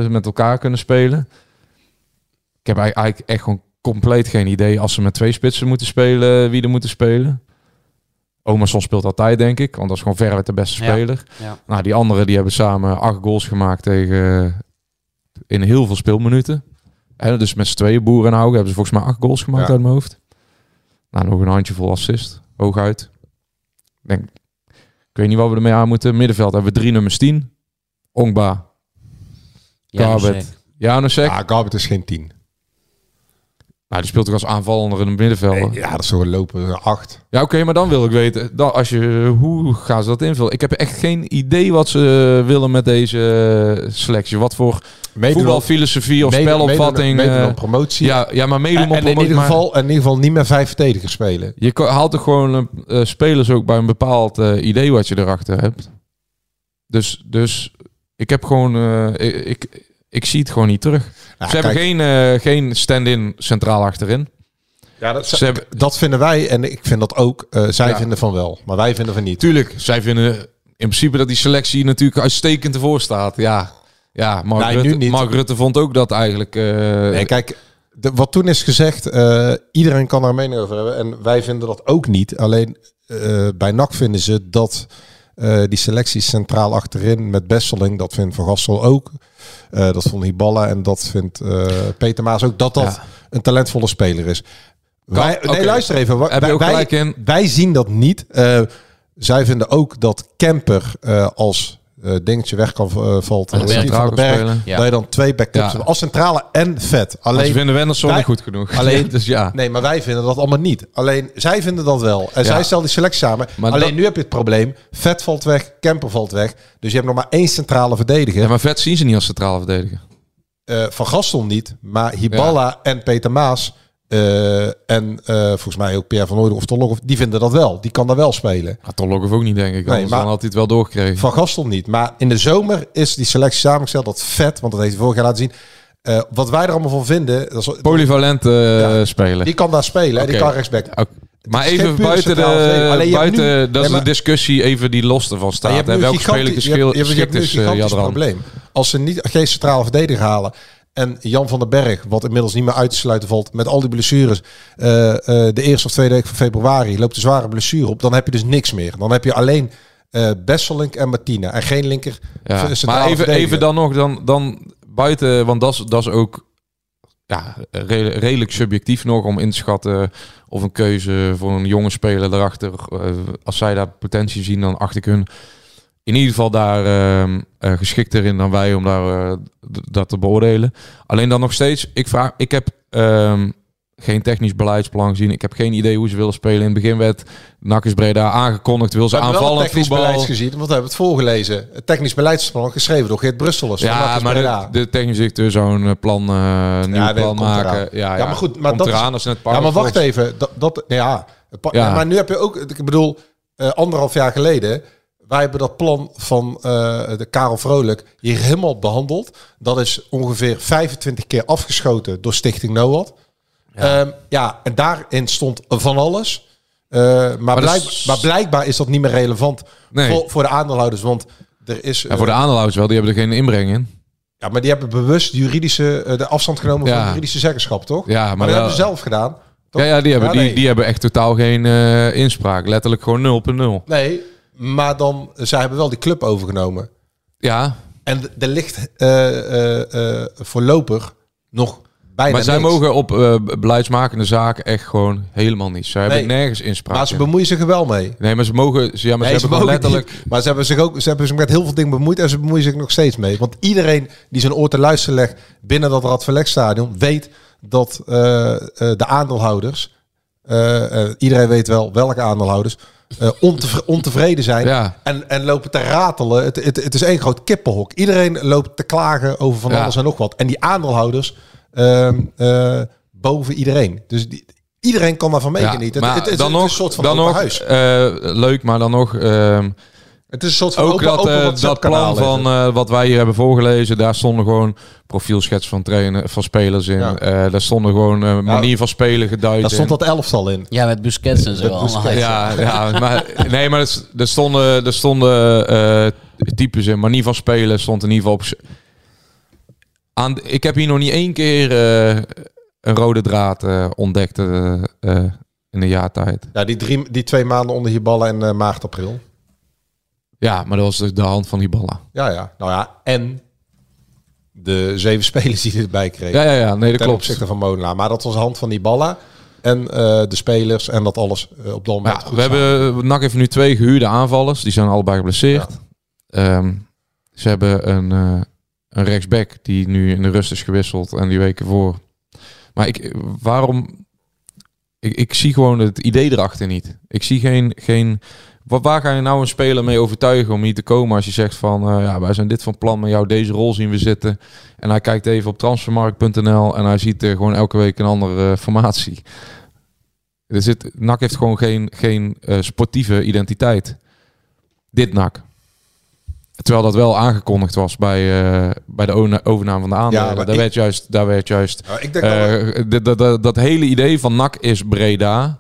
uh, met elkaar kunnen spelen. Ik heb eigenlijk echt gewoon compleet geen idee als ze met twee spitsen moeten spelen, wie er moeten spelen. Omerson speelt altijd, denk ik, want dat is gewoon veruit de beste speler. Ja, ja. Nou, die anderen die hebben samen acht goals gemaakt tegen in heel veel speelminuten. En dus met z'n tweeën Boeren en Haugen hebben ze volgens mij acht goals gemaakt ja. uit mijn hoofd. Nou, nog een handjevol assist, hooguit. Denk, ik weet niet wat we ermee aan moeten. Middenveld hebben we drie nummers tien. Ongba. Garbet. Janusek. Ja, Garbet is geen tien. Nou, die speelt ook als aanvaller in het middenveld. Nee, ja, dat is gewoon lopen acht. Ja, oké, okay, maar dan wil ik weten, dan, als je, hoe gaan ze dat invullen? Ik heb echt geen idee wat ze willen met deze selectie. Wat voor voetbalfilosofie of spelopvatting. Meedoen uh, om promotie. Ja, ja maar meedoen en, om en promotie. In ieder, geval, maar, in ieder geval niet meer vijf verdedigers spelen. Je haalt toch gewoon uh, spelers ook bij een bepaald uh, idee wat je erachter hebt. Dus... dus Ik heb gewoon, uh, ik, ik, ik zie het gewoon niet terug. Ja, ze hebben kijk, geen, uh, geen stand-in centraal achterin. Ja, dat, ze hebben, dat vinden wij en ik vind dat ook. Uh, zij ja. vinden van wel, maar wij vinden van niet. Tuurlijk, zij vinden in principe dat die selectie natuurlijk uitstekend ervoor staat. Ja, ja Mark, nee, Rutte, Mark Rutte vond ook dat eigenlijk. Uh, nee, kijk, de, wat toen is gezegd, uh, iedereen kan daar mening over hebben. En wij vinden dat ook niet. Alleen uh, bij N A C vinden ze dat... Uh, die selectie centraal achterin met Besseling, dat vindt Van Gastel ook. Uh, dat vond Hiballa en dat vindt uh, Peter Maas ook. Dat dat ja. een talentvolle speler is. Kan, wij, okay. Nee, luister even. Wij, wij, wij zien dat niet. Uh, Zij vinden ook dat Kemper uh, als uh, dingetje weg kan uh, valt. En de van de Berg, spelen. Ja. Dat je dan twee backups ja. als centrale en vet. Alleen ze vinden Wenders niet goed genoeg. Alleen, dus ja. Nee, maar wij vinden dat allemaal niet. Alleen zij vinden dat wel. En ja. zij stellen die selectie samen. Maar alleen dat... nu heb je het probleem. Vet valt weg, Kemper valt weg. Dus je hebt nog maar één centrale verdediger. Ja, maar Vet zien ze niet als centrale verdediger. Uh, van Gaston niet, maar Hiballa ja. en Peter Maas uh, en uh, volgens mij ook Pierre van Hooyden of Tologov, die vinden dat wel. Die kan daar wel spelen. Ja, Tologov ook niet, denk ik. Nee, maar dan had hij het wel doorgekregen. Van Gaston niet, maar in de zomer is die selectie samengesteld. Dat Vet, want dat heeft hij vorig jaar laten zien. Uh, wat wij er allemaal van vinden... Dat is, polyvalent uh, ja, spelen. Die kan daar spelen, okay. Die kan rechtsback. Okay. Maar even buiten, de, Alleen, buiten nu, dat is maar, de discussie even die los ervan staat. Je hebt en welke speler geschikt is, je hebt nu een gigantisch uh, probleem. Als ze niet, geen centrale verdediger halen... en Jan van den Berg, wat inmiddels niet meer uit te sluiten valt... met al die blessures... Uh, uh, de eerste of tweede week van februari loopt de zware blessure op... dan heb je dus niks meer. Dan heb je alleen uh, Besselink en Martina... en geen linker ja, Maar even, even dan nog, dan, dan buiten... want dat is ook... Ja, re redelijk subjectief nog om in te schatten of een keuze voor een jonge speler daarachter. Als zij daar potentie zien, dan acht ik hun in ieder geval daar uh, uh, geschikter in dan wij om daar, uh, dat te beoordelen. Alleen dan nog steeds, ik, vraag, ik heb uh, geen technisch beleidsplan gezien. Ik heb geen idee hoe ze willen spelen. In het begin werd N A C is Breda aangekondigd, wil ze aanvallen voetbal. Beleid gezien, want we hebben het voorgelezen. Het technisch beleidsplan geschreven door Geert Brusselers. Ja, maar de, de technisch directeur zo'n plan, uh, nieuw ja, plan maken. Ja, ja, ja, maar goed, maar dat eraan, is, het ja, maar wacht even. Dat, dat, ja, ja. Maar nu heb je ook, ik bedoel, uh, anderhalf jaar geleden. Wij hebben dat plan van uh, de Karel Vrolijk hier helemaal behandeld. Dat is ongeveer vijfentwintig keer afgeschoten door Stichting N O A D. Ja. Um, ja, en daarin stond van alles. Uh, maar, maar, blijk, is... maar blijkbaar is dat niet meer relevant nee. voor, voor de aandeelhouders. Want er is... Uh, ja, voor de aandeelhouders wel, die hebben er geen inbreng in. Ja, maar die hebben bewust juridische, uh, de afstand genomen ja. van juridische zeggenschap, toch? Ja, maar, maar dat wel... hebben ze zelf gedaan. Toch? Ja, ja, die hebben, ja nee. die, die hebben echt totaal geen uh, inspraak. Letterlijk gewoon nul punt nul. Nee, maar dan, zij hebben wel die club overgenomen. Ja. En er ligt uh, uh, uh, voorlopig nog... Bijna maar zij niks. Mogen op uh, beleidsmakende zaken echt gewoon helemaal niets. Zij nee. hebben nergens inspraak. Maar ze in. bemoeien zich er wel mee. Nee, maar ze mogen... Ja, maar nee, ze, ze hebben letterlijk... Niet. Maar ze hebben, zich ook, ze hebben zich met heel veel dingen bemoeid... en ze bemoeien zich nog steeds mee. Want iedereen die zijn oor te luisteren legt... binnen dat Rat Verlegh Stadion... weet dat uh, uh, de aandeelhouders... Uh, uh, iedereen weet wel welke aandeelhouders... Uh, ontev ontevreden zijn ja. en, en lopen te ratelen. Het, het, het is één groot kippenhok. Iedereen loopt te klagen over van alles ja. en nog wat. En die aandeelhouders... Uh, uh, boven iedereen. Dus die, iedereen kan daarvan meegenieten. Ja, het, het, het, het is een soort van open huis. Uh, leuk, maar dan nog... Uh, het is een soort van ook open, dat, open uh, dat plan van uh, wat wij hier hebben voorgelezen... daar stonden gewoon profielschets van, trainen, van spelers in. Ja. Uh, daar stonden gewoon uh, manier ja, van spelen geduid in. Daar stond dat elftal in. Ja, met Busquets en zo. Met Busquets. Ja, ja, maar, nee, maar er stonden, er stonden uh, types in. Manier van spelen stond in ieder geval op... Aan, ik heb hier nog niet één keer uh, een rode draad uh, ontdekt uh, uh, in een jaar tijd. Ja, die, drie, die twee maanden onder Hiballa en uh, maart, april. Ja, maar dat was dus de hand van Hiballa. Ja, ja. Nou ja, en de zeven spelers die erbij kregen. Ja, ja, ja. Nee, dat ten klopt. Opzichte van Molenaar. Maar dat was de hand van Hiballa en uh, de spelers en dat alles uh, op dat moment. Ja, we samen. hebben N A C heeft nu twee gehuurde aanvallers. Die zijn allebei geblesseerd. Ja. Um, ze hebben een... Uh, Een rechtsback die nu in de rust is gewisseld en die weken voor. Maar ik, waarom... Ik, ik zie gewoon het idee erachter niet. Ik zie geen... geen wat, waar ga je nou een speler mee overtuigen om hier te komen als je zegt van... Uh, ja, wij zijn dit van plan, met jou deze rol zien we zitten. En hij kijkt even op transfermarkt punt n l en hij ziet uh, gewoon elke week een andere uh, formatie. Er zit, N A C heeft gewoon geen, geen uh, sportieve identiteit. Dit N A C. Terwijl dat wel aangekondigd was bij, uh, bij de overname van de aandelen. Ja, daar, ik... werd juist, daar werd juist... Nou, ik denk uh, dat, dat, dat, dat hele idee van N A C is Breda,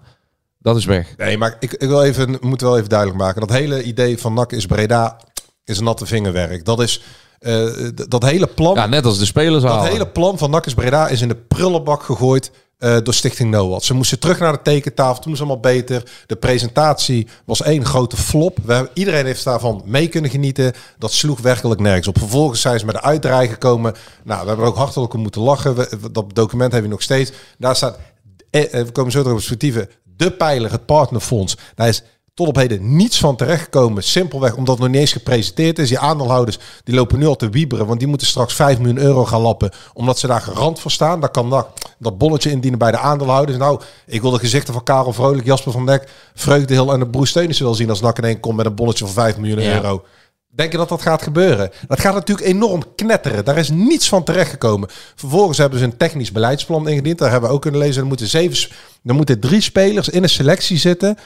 dat is weg. Nee, maar ik, ik wil even, moet wel even duidelijk maken. Dat hele idee van N A C is Breda is natte vingerwerk. Dat is... Uh, dat hele plan... Ja, net als de spelers halen. Dat hele plan van N A C is Breda is in de prullenbak gegooid... Uh, door Stichting N O A D. Ze moesten terug naar de tekentafel. Toen was allemaal beter. De presentatie was één grote flop. We hebben, iedereen heeft daarvan mee kunnen genieten. Dat sloeg werkelijk nergens op. Vervolgens zijn ze met de uitdraai gekomen. Nou, we hebben er ook hartelijk om moeten lachen. We, dat document hebben we nog steeds. Daar staat... Eh, we komen zo terug op het sportieve. De pijler, het partnerfonds. Daar is tot op heden niets van terechtkomen. Simpelweg omdat het nog niet eens gepresenteerd is. Die aandeelhouders die lopen nu al te wieberen. Want die moeten straks vijf miljoen euro gaan lappen. Omdat ze daar garant voor staan. Daar kan dat, dat bonnetje indienen bij de aandeelhouders. Nou, ik wil de gezichten van Karel Vrolijk, Jasper van Dijk, Vreugdehil en de Broes Steunissen wel zien. Als N A C in één komt met een bonnetje van vijf miljoen euro. Denk je dat dat gaat gebeuren? Dat gaat natuurlijk enorm knetteren. Daar is niets van terechtgekomen. Vervolgens hebben ze een technisch beleidsplan ingediend. Daar hebben we ook kunnen lezen. Er moeten, zeven, er moeten drie spelers in een selectie zitten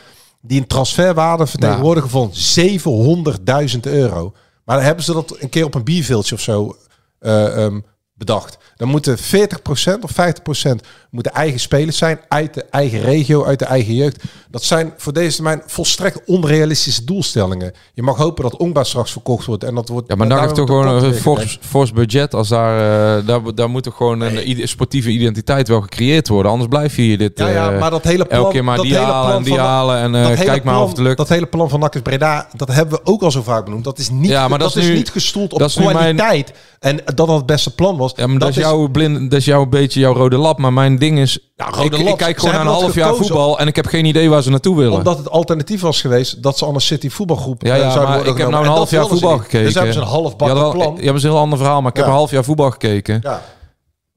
die een transferwaarde vertegenwoordigen van zevenhonderdduizend euro. Maar dan hebben ze dat een keer op een bierveeltje of zo uh, um, bedacht. Dan moeten veertig procent of vijftig procent moeten eigen spelers zijn uit de eigen regio, uit de eigen jeugd. Dat zijn voor deze termijn volstrekt onrealistische doelstellingen. Je mag hopen dat Ongba straks verkocht wordt en dat wordt. Ja, maar dan heeft toch gewoon een fors, fors budget. Als daar, uh, daar, daar moet toch gewoon een nee. sportieve identiteit wel gecreëerd worden. Anders blijf je hier dit. Uh, ja, ja, maar dat hele plan, elke keer maar die halen plan en die van, halen en uh, kijk plan, maar of het lukt. Dat hele plan van N A C Breda, dat hebben we ook al zo vaak benoemd. Dat is niet, ja, maar dat, dat is nu, niet gestoeld op kwaliteit. Mijn... En dat dat het beste plan was. Ja, maar dat, dat is jouw blind, dat is jouw beetje jouw rode lap. Maar mijn ding is, ja, ik, ik kijk gewoon naar een half jaar voetbal op. En ik heb geen idee waar ze naartoe willen. Omdat het alternatief was geweest dat ze aan een City voetbalgroep ja, ja, zouden maar worden ik genomen. Heb nou een en half jaar voetbal niet. Gekeken. Dus hebben ze een halfbakken ja, plan. Ja, hebben ze een heel ander verhaal, maar ik ja. heb een half jaar voetbal gekeken. Ja.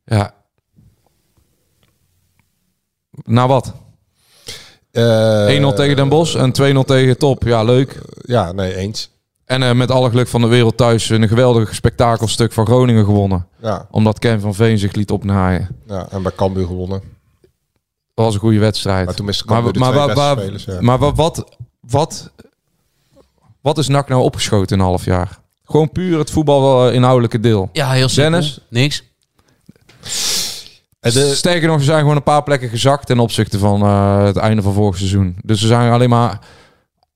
ja. Nou wat? Uh, één nul tegen Den Bosch en twee nul tegen Top. Ja, leuk. Uh, ja, nee, eens. En uh, met alle geluk van de wereld thuis een geweldig spektakelstuk van Groningen gewonnen. Ja. Omdat Ken van Veen zich liet opnaaien. Ja, en bij Cambuur gewonnen. Dat was een goede wedstrijd. Maar toen miste Cambuur de twee beste spelers. Ja. Maar wat, wat, wat, wat is N A C nou opgeschoten in een half jaar? Gewoon puur het voetbal inhoudelijke deel. Ja, heel simpel. Dennis? Niks. De... Sterker nog, ze zijn gewoon een paar plekken gezakt ten opzichte van uh, het einde van vorig seizoen. Dus ze zijn alleen maar...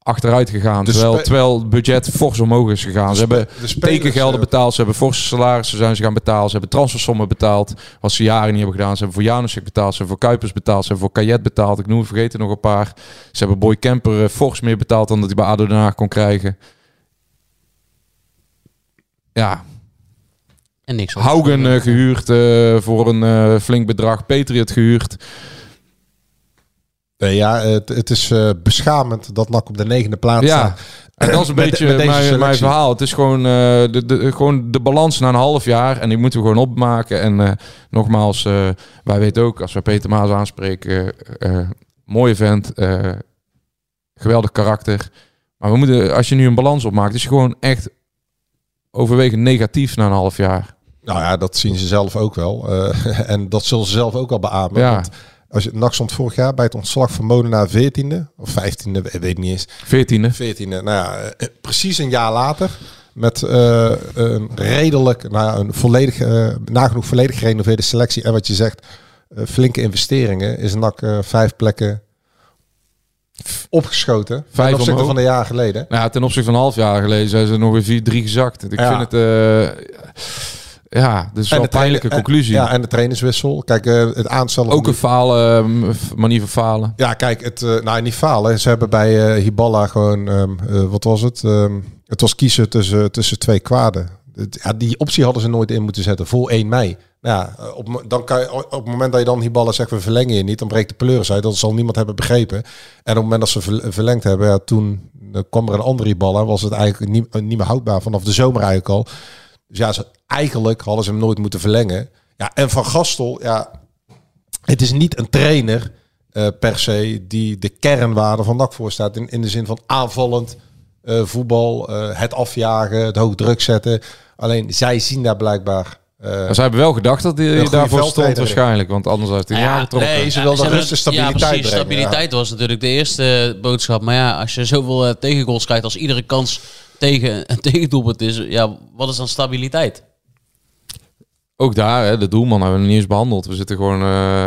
achteruit gegaan, terwijl, terwijl het budget fors omhoog is gegaan. Ze hebben tekengelden betaald, ze hebben forse salarissen zijn ze gaan betalen, ze hebben transfersommen betaald, wat ze jaren niet hebben gedaan. Ze hebben voor Janusik betaald, ze hebben voor Kuipers betaald, ze hebben voor Kajet betaald. Ik noem vergeten nog een paar. Ze hebben Boy Kemper fors meer betaald dan dat hij bij A D O Den Haag kon krijgen. Ja. En niks. Haugen uh, gehuurd uh, voor een uh, flink bedrag. Patriot gehuurd. Nee, ja, het, het is uh, beschamend dat N A C op de negende plaats ja. staat. En dat is een met, beetje met mijn, mijn verhaal. Het is gewoon, uh, de, de, gewoon de balans na een half jaar. En die moeten we gewoon opmaken. En uh, nogmaals, uh, wij weten ook, als we Peter Maas aanspreken... Uh, uh, mooie vent, uh, geweldig karakter. Maar we moeten, als je nu een balans opmaakt... is je gewoon echt overwegend negatief na een half jaar. Nou ja, dat zien ze zelf ook wel. Uh, en dat zullen ze zelf ook al beamen. Ja. Want als je N A C stond vorig jaar bij het ontslag van Molenaar veertiende of vijftiende, weet ik niet eens. veertiende. veertiende. Nou ja, precies een jaar later met uh, een redelijk, nou, een volledig, uh, nagenoeg volledig gerenoveerde selectie en wat je zegt, uh, flinke investeringen is N A C uh, vijf plekken opgeschoten. Vijf ten opzichte van een jaar geleden. Nou ja, ten opzichte van een half jaar geleden zijn ze nog weer vier, drie gezakt. Ik ja. vind het. Uh, Ja, dus wel een pijnlijke conclusie. En, ja, en de trainerswissel. Kijk, uh, het aanstellen... Ook een falen, uh, manier van falen. Ja, kijk, het, uh, nou niet falen. Ze hebben bij uh, Hiballa gewoon, um, uh, wat was het? Um, het was kiezen tussen, tussen twee kwaden. Het, ja, die optie hadden ze nooit in moeten zetten voor één mei. Ja, op, dan kan je, op het moment dat je dan Hiballa zegt, we verlengen je niet, dan breekt de pleuris uit. Dat zal niemand hebben begrepen. En op het moment dat ze verlengd hebben, ja, toen uh, kwam er een andere Hiballa, was het eigenlijk niet, niet meer houdbaar vanaf de zomer eigenlijk al. Dus ja, ze, eigenlijk hadden ze hem nooit moeten verlengen. Ja, en Van Gastel, ja, het is niet een trainer uh, per se die de kernwaarde van N A C voorstaat. In, in de zin van aanvallend uh, voetbal, uh, het afjagen, het hoog druk zetten. Alleen zij zien daar blijkbaar... Uh, maar zij hebben wel gedacht dat hij daarvoor stond waarschijnlijk. Want anders had hij ja, getrokken. Nee, ze wilden ja, rust en stabiliteit ja, precies, brengen. Stabiliteit ja. was natuurlijk de eerste boodschap. Maar ja, als je zoveel uh, tegengoals krijgt als iedere kans... tegen een tegendoelpunt is, ja, wat is dan stabiliteit? Ook daar, hè, de doelman hebben we niet eens behandeld. We zitten gewoon... Uh,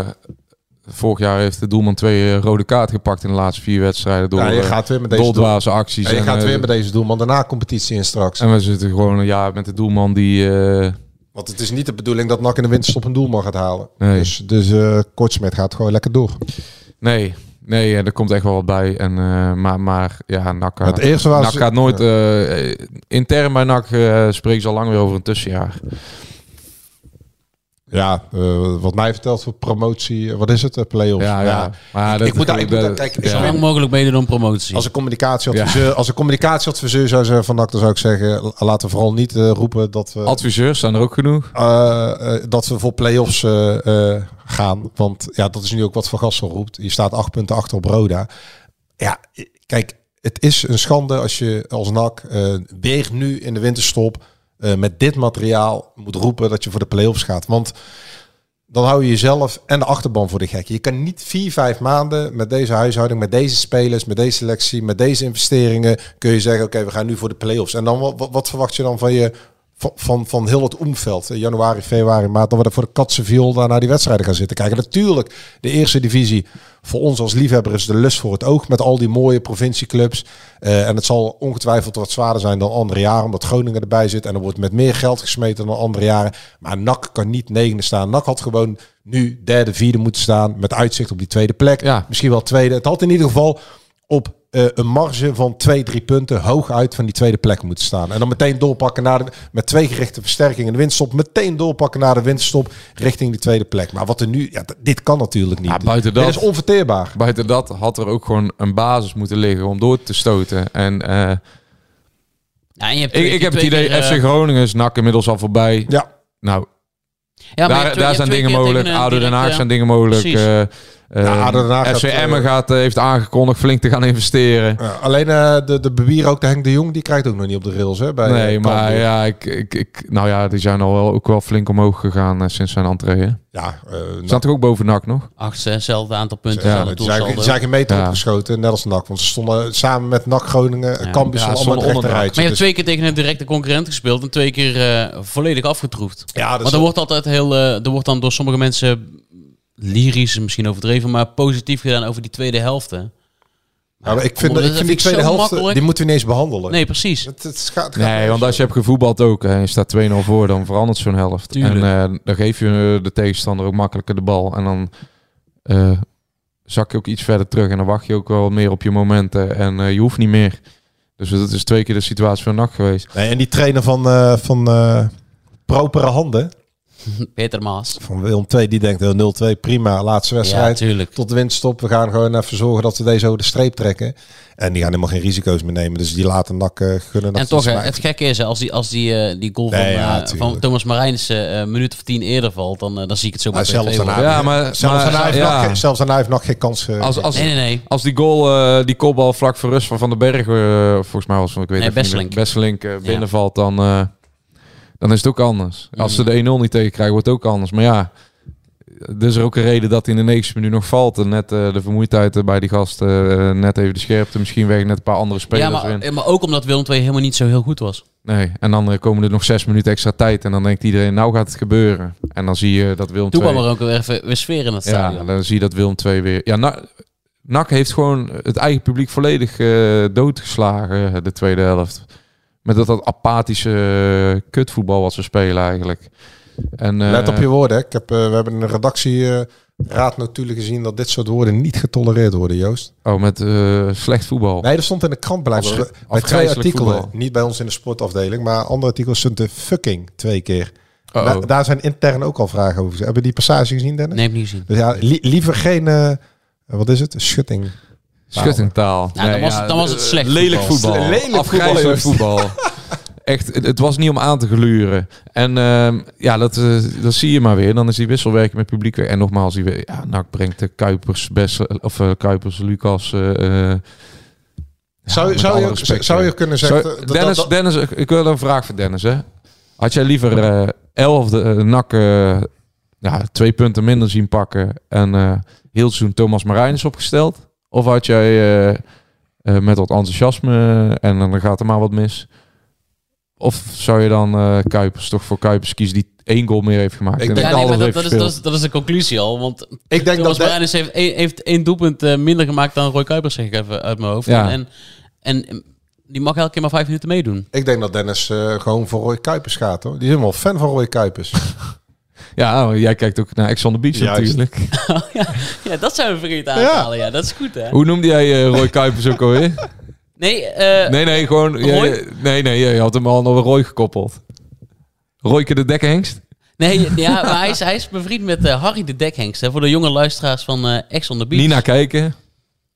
vorig jaar heeft de doelman twee rode kaart gepakt in de laatste vier wedstrijden. Door ja, je gaat weer met deze doldwaze acties. Ja, je en, gaat weer met deze doelman daarna competitie in straks. En we zitten gewoon ja, met de doelman die... Uh, Want het is niet de bedoeling dat N A C in de winterstop een doelman gaat halen. Nee. Dus, dus uh, Kortsmet gaat gewoon lekker door. Nee. Nee, er komt echt wel wat bij. En, uh, maar, maar ja, N A C gaat, het eerste was... N A C gaat nooit... Uh, intern bij N A C uh, spreken ze al lang weer over een tussenjaar. Ja, uh, wat mij vertelt voor promotie, wat is het, uh, play-offs? Ja, ja. ja. Maar ik, dat ik moet daar, ik moet daar, kijk, ja. zo lang mogelijk meedoen om promotie. Als een communicatieadviseur, ja. als een communicatieadviseur zou ze vandaag, dan zou ik zeggen, laten we vooral niet uh, roepen dat we adviseurs zijn er ook genoeg. Uh, uh, dat we voor play-offs uh, uh, gaan, want ja, dat is nu ook wat Van Gastel roept. Je staat acht punten achter op Roda. Ja, kijk, het is een schande als je als N A C uh, weer nu in de winterstop Uh, met dit materiaal moet roepen dat je voor de play-offs gaat. Want dan hou je jezelf en de achterban voor de gek. Je kan niet vier, vijf maanden met deze huishouding, met deze spelers, met deze selectie, met deze investeringen, kun je zeggen, oké, okay, we gaan nu voor de play-offs. En dan, wat, wat verwacht je dan van je van, van, van heel het omveld? In januari, februari, maart, dan we er voor de katsenviool daar naar die wedstrijden gaan zitten kijken. Natuurlijk, de eerste divisie voor ons als liefhebber is de lust voor het oog, met al die mooie provincieclubs. Uh, en het zal ongetwijfeld wat zwaarder zijn dan andere jaren, omdat Groningen erbij zit. En er wordt met meer geld gesmeten dan andere jaren. Maar N A C kan niet negende staan. N A C had gewoon nu derde, vierde moeten staan, met uitzicht op die tweede plek. Ja. Misschien wel tweede. Het had in ieder geval op uh, een marge van twee, drie punten hooguit van die tweede plek moeten staan. En dan meteen doorpakken naar de, met twee gerichte versterkingen in de winterstop. Meteen doorpakken naar de winterstop richting die tweede plek. Maar wat er nu, ja, dit kan natuurlijk niet. Ja, buiten dat, dit is onverteerbaar. Buiten dat had er ook gewoon een basis moeten liggen om door te stoten. En, uh, ja, en je hebt, ik, je ik heb het idee, keer, F C Groningen is N A C inmiddels al voorbij. Ja. Nou, ja, daar, twee, daar zijn dingen mogelijk. A D O Den Haag zijn dingen mogelijk. Uh, nou, F C Emmen gaat, uh, heeft aangekondigd flink te gaan investeren. Ja, alleen uh, de, de bewier, ook de Henk de Jong, die krijgt ook nog niet op de rails. Hè, bij nee, Cambuur. Maar ja, ik, ik, ik, nou ja, die zijn al wel, ook wel flink omhoog gegaan uh, sinds zijn entree. Hè? Ja, uh, staan toch ook boven N A C nog? acht, zes, hetzelfde aantal punten. Ja, die zijn een meter ja. opgeschoten, net als N A C. Want ze stonden samen met N A C Groningen, ja, Cambuur, ja, allemaal onder de rijtje. Maar je hebt twee keer tegen een directe concurrent gespeeld en twee keer uh, volledig afgetroefd. Ja, dat maar er wordt altijd heel, uh, er wordt dan door sommige mensen lyrisch, misschien overdreven, maar positief gedaan over die tweede helft. Hè? Ja, maar ik vind, dat, ik vind die tweede helft, makkelijk. Die moeten we ineens behandelen. Nee, precies. Het, het gaat, het gaat nee, want als je hebt gevoetbald ook, hè, je staat twee nul voor, dan verandert zo'n helft. Tuurlijk. En uh, dan geef je de tegenstander ook makkelijker de bal. En dan uh, zak je ook iets verder terug en dan wacht je ook wel meer op je momenten. En uh, je hoeft niet meer. Dus dat is twee keer de situatie van N A C geweest. Nee, en die trainer van, uh, van uh, propere handen, Peter Maas. Van Willem twee, die denkt nul twee, prima, laatste wedstrijd. Ja, tot de winterstop. We gaan gewoon even zorgen dat we deze over de streep trekken. En die gaan helemaal geen risico's meer nemen. Dus die laten N A C uh, gunnen. En toch, het, het gekke is, als die, als die, uh, die goal nee, van, ja, uh, van Thomas Marijnissen uh, een minuut of tien eerder valt, dan, uh, dan zie ik het zo. Maar zelfs daarna ja, maar, zelfs maar, heeft ja. N A C, zelfs heeft N A C geen kans. Uh, als, als, nee, nee, nee. als die goal, uh, die kopbal vlak voor rust van Van den Berg, uh, volgens mij was ik weet nee, Besselink, Besselink uh, binnenvalt, ja. dan... Uh, Dan is het ook anders. Als ze de een nul niet tegenkrijgen, wordt het ook anders. Maar ja, er is er ook een reden dat hij in de negentigste minuut nog valt. En net uh, de vermoeidheid bij die gasten, uh, net even de scherpte. Misschien weg net een paar andere spelers ja, maar, in. Maar ook omdat Willem twee helemaal niet zo heel goed was. Nee, en dan komen er nog zes minuten extra tijd. En dan denkt iedereen, nou gaat het gebeuren. En dan zie je dat Willem twee... Toen kwam er ook weer even weer sfeer in het stadion. Ja, dan zie je dat Willem twee weer... Ja, nou, N A C heeft gewoon het eigen publiek volledig uh, doodgeslagen, de tweede helft. Met dat, dat apathische kutvoetbal wat ze spelen eigenlijk. En, uh, let op je woorden. Hè. Ik heb, uh, we hebben in de redactieraad uh, natuurlijk gezien dat dit soort woorden niet getolereerd worden, Joost. Oh, met uh, slecht voetbal. Nee, dat stond in de krant blijkbaar. Af, bij twee artikelen. Voetbal. Niet bij ons in de sportafdeling, maar andere artikels stond de fucking twee keer. Oh, oh. Da daar zijn intern ook al vragen over. Hebben die passage gezien, Dennis? Nee, niet gezien. Dus ja, li liever geen, uh, wat is het? Schutting. Schuttingtaal. Ja, dan, was het, dan was het slecht. Lelijk voetbal. voetbal. Lelijk Afgrijzelijk voetbal. Echt, het was niet om aan te gluren. En uh, ja, dat, uh, dat zie je maar weer. Dan is die wisselwerking met publiek weer. En nogmaals, die weer, ja, nou, brengt de Kuipers, best, of uh, Kuipers, Lucas. Uh, uh, zou, ja, zou, je, respect, zou je kunnen zeggen... Zou, dat, Dennis, dat, Dennis, ik wil een vraag voor Dennis. Hè? Had jij liever uh, elfde uh, N A C uh, ja, twee punten minder zien pakken en uh, heel zoen Thomas Marijnissen opgesteld? Of had jij uh, uh, met wat enthousiasme uh, en dan gaat er maar wat mis? Of zou je dan uh, Kuipers toch voor Kuipers kiezen die één goal meer heeft gemaakt? Ik denk ja, nee, dat, heeft dat, is, dat, is, dat is de conclusie al. Want ik denk dat Marijnissen de... heeft, één, heeft één doelpunt uh, minder gemaakt dan Roy Kuipers, zeg ik even uit mijn hoofd. Ja. En, en die mag elke keer maar vijf minuten meedoen. Ik denk dat Dennis uh, gewoon voor Roy Kuipers gaat, hoor. Die is helemaal fan van Roy Kuipers. Ja, jij kijkt ook naar Ex on the Beach Juist. natuurlijk. Oh, ja. ja, dat zijn we vergeten aanhalen. Ja. ja, dat is goed, hè? Hoe noemde jij uh, Roy Kuipers ook alweer? Nee, uh, nee, nee, gewoon... Roy? Jij, nee, nee, je had hem al nog Roy gekoppeld. Royke de Dekkenhengst? Nee, ja, maar hij, is, hij is bevriend met uh, Harry de Dekhengst. Hè, voor de jonge luisteraars van uh, Ex on the Beach. Niet naar kijken.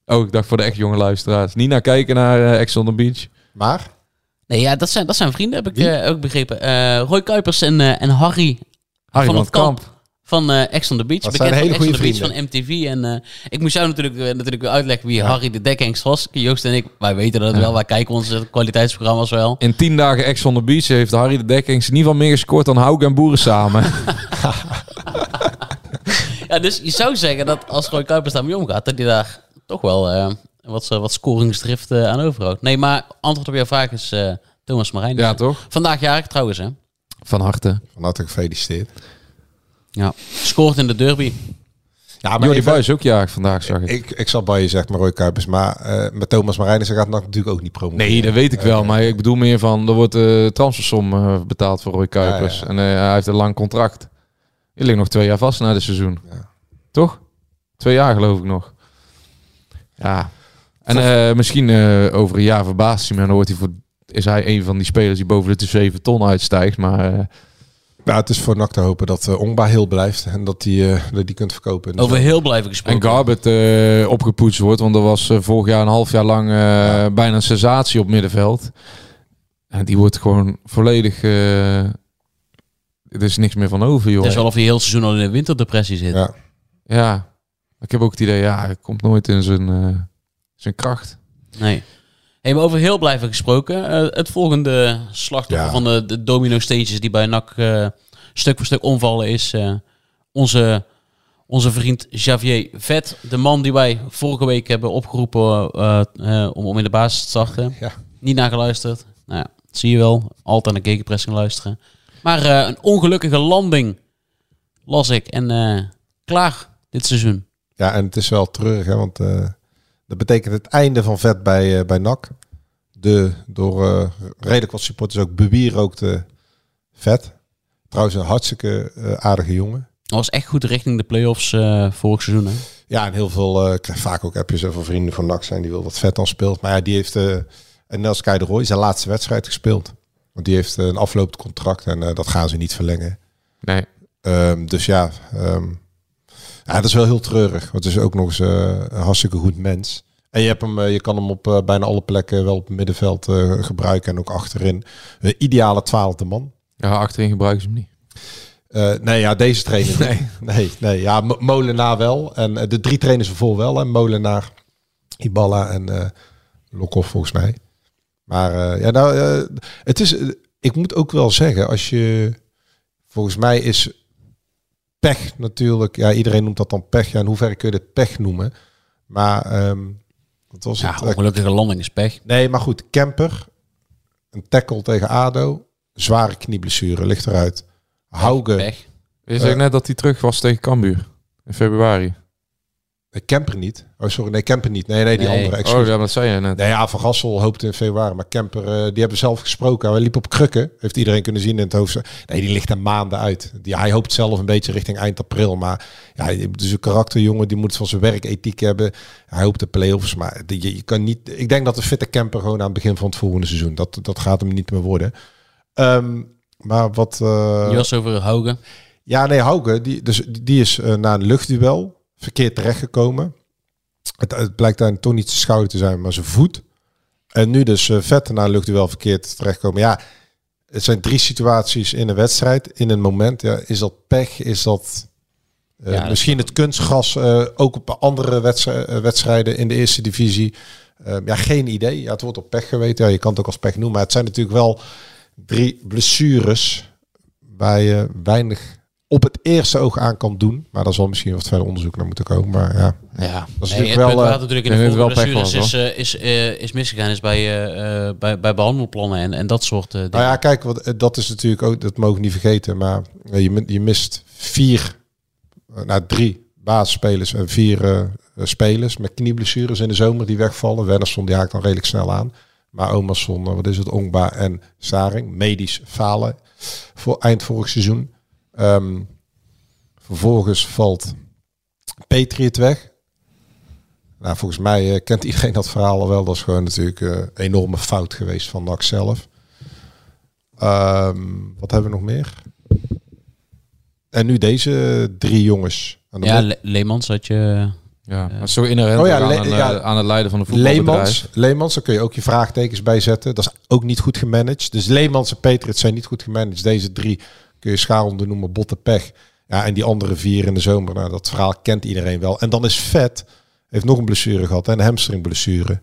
Oh, ik dacht voor de echt jonge luisteraars. Niet naar kijken naar uh, Ex on the Beach. Maar? Nee, ja, dat zijn, dat zijn vrienden, heb ik uh, ook begrepen. Uh, Roy Kuipers en, uh, en Harry, Harry van het Kamp. kamp. Van uh, Ex on the Beach. Dat bekend zijn hele goede vrienden. Van M T V. En uh, ik moest jou natuurlijk, uh, natuurlijk weer uitleggen wie ja. Harry de Dekhengst was. Joost en ik, wij weten dat ja. wel. Wij kijken onze kwaliteitsprogramma's wel. In tien dagen Ex on the Beach heeft Harry de Dekhengst in ieder geval meer gescoord dan Haug en Boeren samen. Ja, dus je zou zeggen dat als Roy Kuipers daarmee omgaat, dat hij daar toch wel uh, wat, wat scoringsdrift uh, aan overhoudt. Nee, maar antwoord op jouw vraag is uh, Thomas Marijn. Ja, toch? Vandaag jarig trouwens, hè? Van harte. Van harte gefeliciteerd. Ja, scoort in de derby. Ja, maar Jordi Buijs ook jarig vandaag, zag ik. Ik, ik zat bij je, zegt Roy Kuipers. Maar uh, met Thomas Marijnissen ze gaat N A C natuurlijk ook niet promoveren. Nee, dat weet ik wel. Uh, maar ik bedoel meer van, er wordt uh, transfersom uh, betaald voor Roy Kuipers. Ja, ja. En uh, hij heeft een lang contract. Je ligt nog twee jaar vast na dit seizoen. Ja. Toch? Twee jaar geloof ik nog. Ja. En uh, misschien uh, over een jaar verbaast hij me. En dan wordt hij voor, is hij een van die spelers die boven de zeven ton uitstijgt. Maar... Uh, Nou, het is voor N A C te hopen dat uh, Ongba heel blijft en dat die, uh, dat die kunt verkopen. Over heel blijven gesproken. En Garbert uh, opgepoetst wordt, want er was uh, vorig jaar een half jaar lang uh, ja. bijna een sensatie op middenveld. En die wordt gewoon volledig... Uh, er is niks meer van over, joh. Het is wel of hij heel seizoen al in de winterdepressie zit. Ja. Ja. Ik heb ook het idee, ja, hij komt nooit in zijn, uh, zijn kracht. Nee. Hey, maar over heel blijven gesproken. Uh, het volgende slachtoffer ja. van de, de domino-steentjes die bij N A C uh, stuk voor stuk omvallen is uh, onze, onze vriend Xavier Vet. De man die wij vorige week hebben opgeroepen uh, uh, om, om in de basis te starten. Ja. Niet naar geluisterd. Nou ja, dat zie je wel. Altijd naar GegenPressing luisteren. Maar uh, een ongelukkige landing las ik. En uh, klaar dit seizoen. Ja, en het is wel treurig, hè, want... Uh... Dat betekent het einde van Vet bij, uh, bij N A C. De door uh, redelijk wat supporters ook bewierookte Vet. Trouwens een hartstikke uh, aardige jongen. Dat was echt goed richting de play-offs uh, vorig seizoen. Hè? Ja, en heel veel, uh, ik krijg vaak ook appjes van vrienden van N A C zijn die wil dat Vet dan speelt. Maar ja, die heeft uh, Nels Kei de Roy zijn laatste wedstrijd gespeeld. Want die heeft uh, een aflopend contract en uh, dat gaan ze niet verlengen. Nee. Um, dus ja... Um, Ja, dat is wel heel treurig. Want het is ook nog eens uh, een hartstikke goed mens. En je, hebt hem, uh, je kan hem op uh, bijna alle plekken wel op het middenveld uh, gebruiken. En ook achterin. Uh, ideale twaalfde man. Ja, achterin gebruiken ze hem niet. Uh, nee, ja, deze trainer. nee, nee, nee. Ja, Molenaar wel. En uh, de drie trainers ervoor wel. Hè? Molenaar, Iballa en uh, Lokhoff volgens mij. Maar uh, ja, nou, uh, het is... Uh, ik moet ook wel zeggen, als je... Volgens mij is... Pech natuurlijk. Ja, iedereen noemt dat dan pech. Ja, in hoeverre kun je dit pech noemen? Maar um, wat was ja, het? Ongelukkige landing is pech. Nee, maar goed. Kemper. Een tackle tegen A D O. Zware knieblessure. Ligt eruit. Hauge. Pech. Je zegt uh, net dat hij terug was tegen Cambuur. In februari. Kemper niet. Oh, sorry. Nee, Kemper niet. Nee, nee, die nee. andere. Excuse. Oh, ja, dat zei je net. Nee, ja, Van Gassel hoopte in februari. Maar Kemper, uh, die hebben zelf gesproken. Hij liep op krukken. Heeft iedereen kunnen zien in het hoofd. Nee, die ligt er maanden uit. Die, hij hoopt zelf een beetje richting eind april. Maar ja, dus een karakterjongen, die moet van zijn werkethiek hebben. Hij hoopt de play-offs. Maar die, je, je kan niet... Ik denk dat de fitte Kemper gewoon aan het begin van het volgende seizoen. Dat, dat gaat hem niet meer worden. Um, maar wat... Uh, je was over Hauge. Ja, nee, Hauge. Die, dus, die is uh, na een luchtduel... verkeerd terechtgekomen. Het, het blijkt daar toch niet zijn schouder te zijn, maar zijn voet. En nu dus uh, Vet naar luchtduel verkeerd terechtkomen. Ja, het zijn drie situaties in een wedstrijd, in een moment. Ja, is dat pech? Is dat uh, ja, misschien dat... het kunstgras? Uh, ook op andere wedstrijden in de eerste divisie. Uh, ja, geen idee. Ja, het wordt op pech geweten. Ja, je kan het ook als pech noemen. Maar het zijn natuurlijk wel drie blessures waar je weinig... op het eerste oog aan kan doen. Maar daar zal misschien wat verder onderzoek naar moeten komen. Maar ja, ja. Dat is nee, het wel, punt uh, natuurlijk in de volgende blessures is, uh, is, uh, is misgegaan is bij, uh, bij, bij behandelplannen en, en dat soort uh, dingen. Nou ja, kijk, wat, dat is natuurlijk ook, dat mogen we niet vergeten. Maar je, je mist vier, nou drie basisspelers en vier uh, spelers met knieblessures in de zomer die wegvallen. Wennerson die haakt dan redelijk snel aan. Maar Omerson, uh, wat is het, Ongba en Saring, medisch falen voor eind vorig seizoen. Um, vervolgens valt Patriot weg. Nou, volgens mij uh, kent iedereen dat verhaal al wel. Dat is gewoon natuurlijk een uh, enorme fout geweest van N A C zelf. Um, wat hebben we nog meer? En nu deze drie jongens. Aan de ja, Le Leemans had je... Ja, maar zo inherent oh ja, aan, een, ja, aan het leiden van een voetbalbedrijf. Leemans, Leemans, daar kun je ook je vraagtekens bij zetten. Dat is ook niet goed gemanaged. Dus Leemans en Petrits zijn niet goed gemanaged. Deze drie kun je scharende noemen, botten pech. Ja, en die andere vier in de zomer, nou, dat verhaal kent iedereen wel. En dan is Vet, heeft nog een blessure gehad, hè, een hamstringblessure.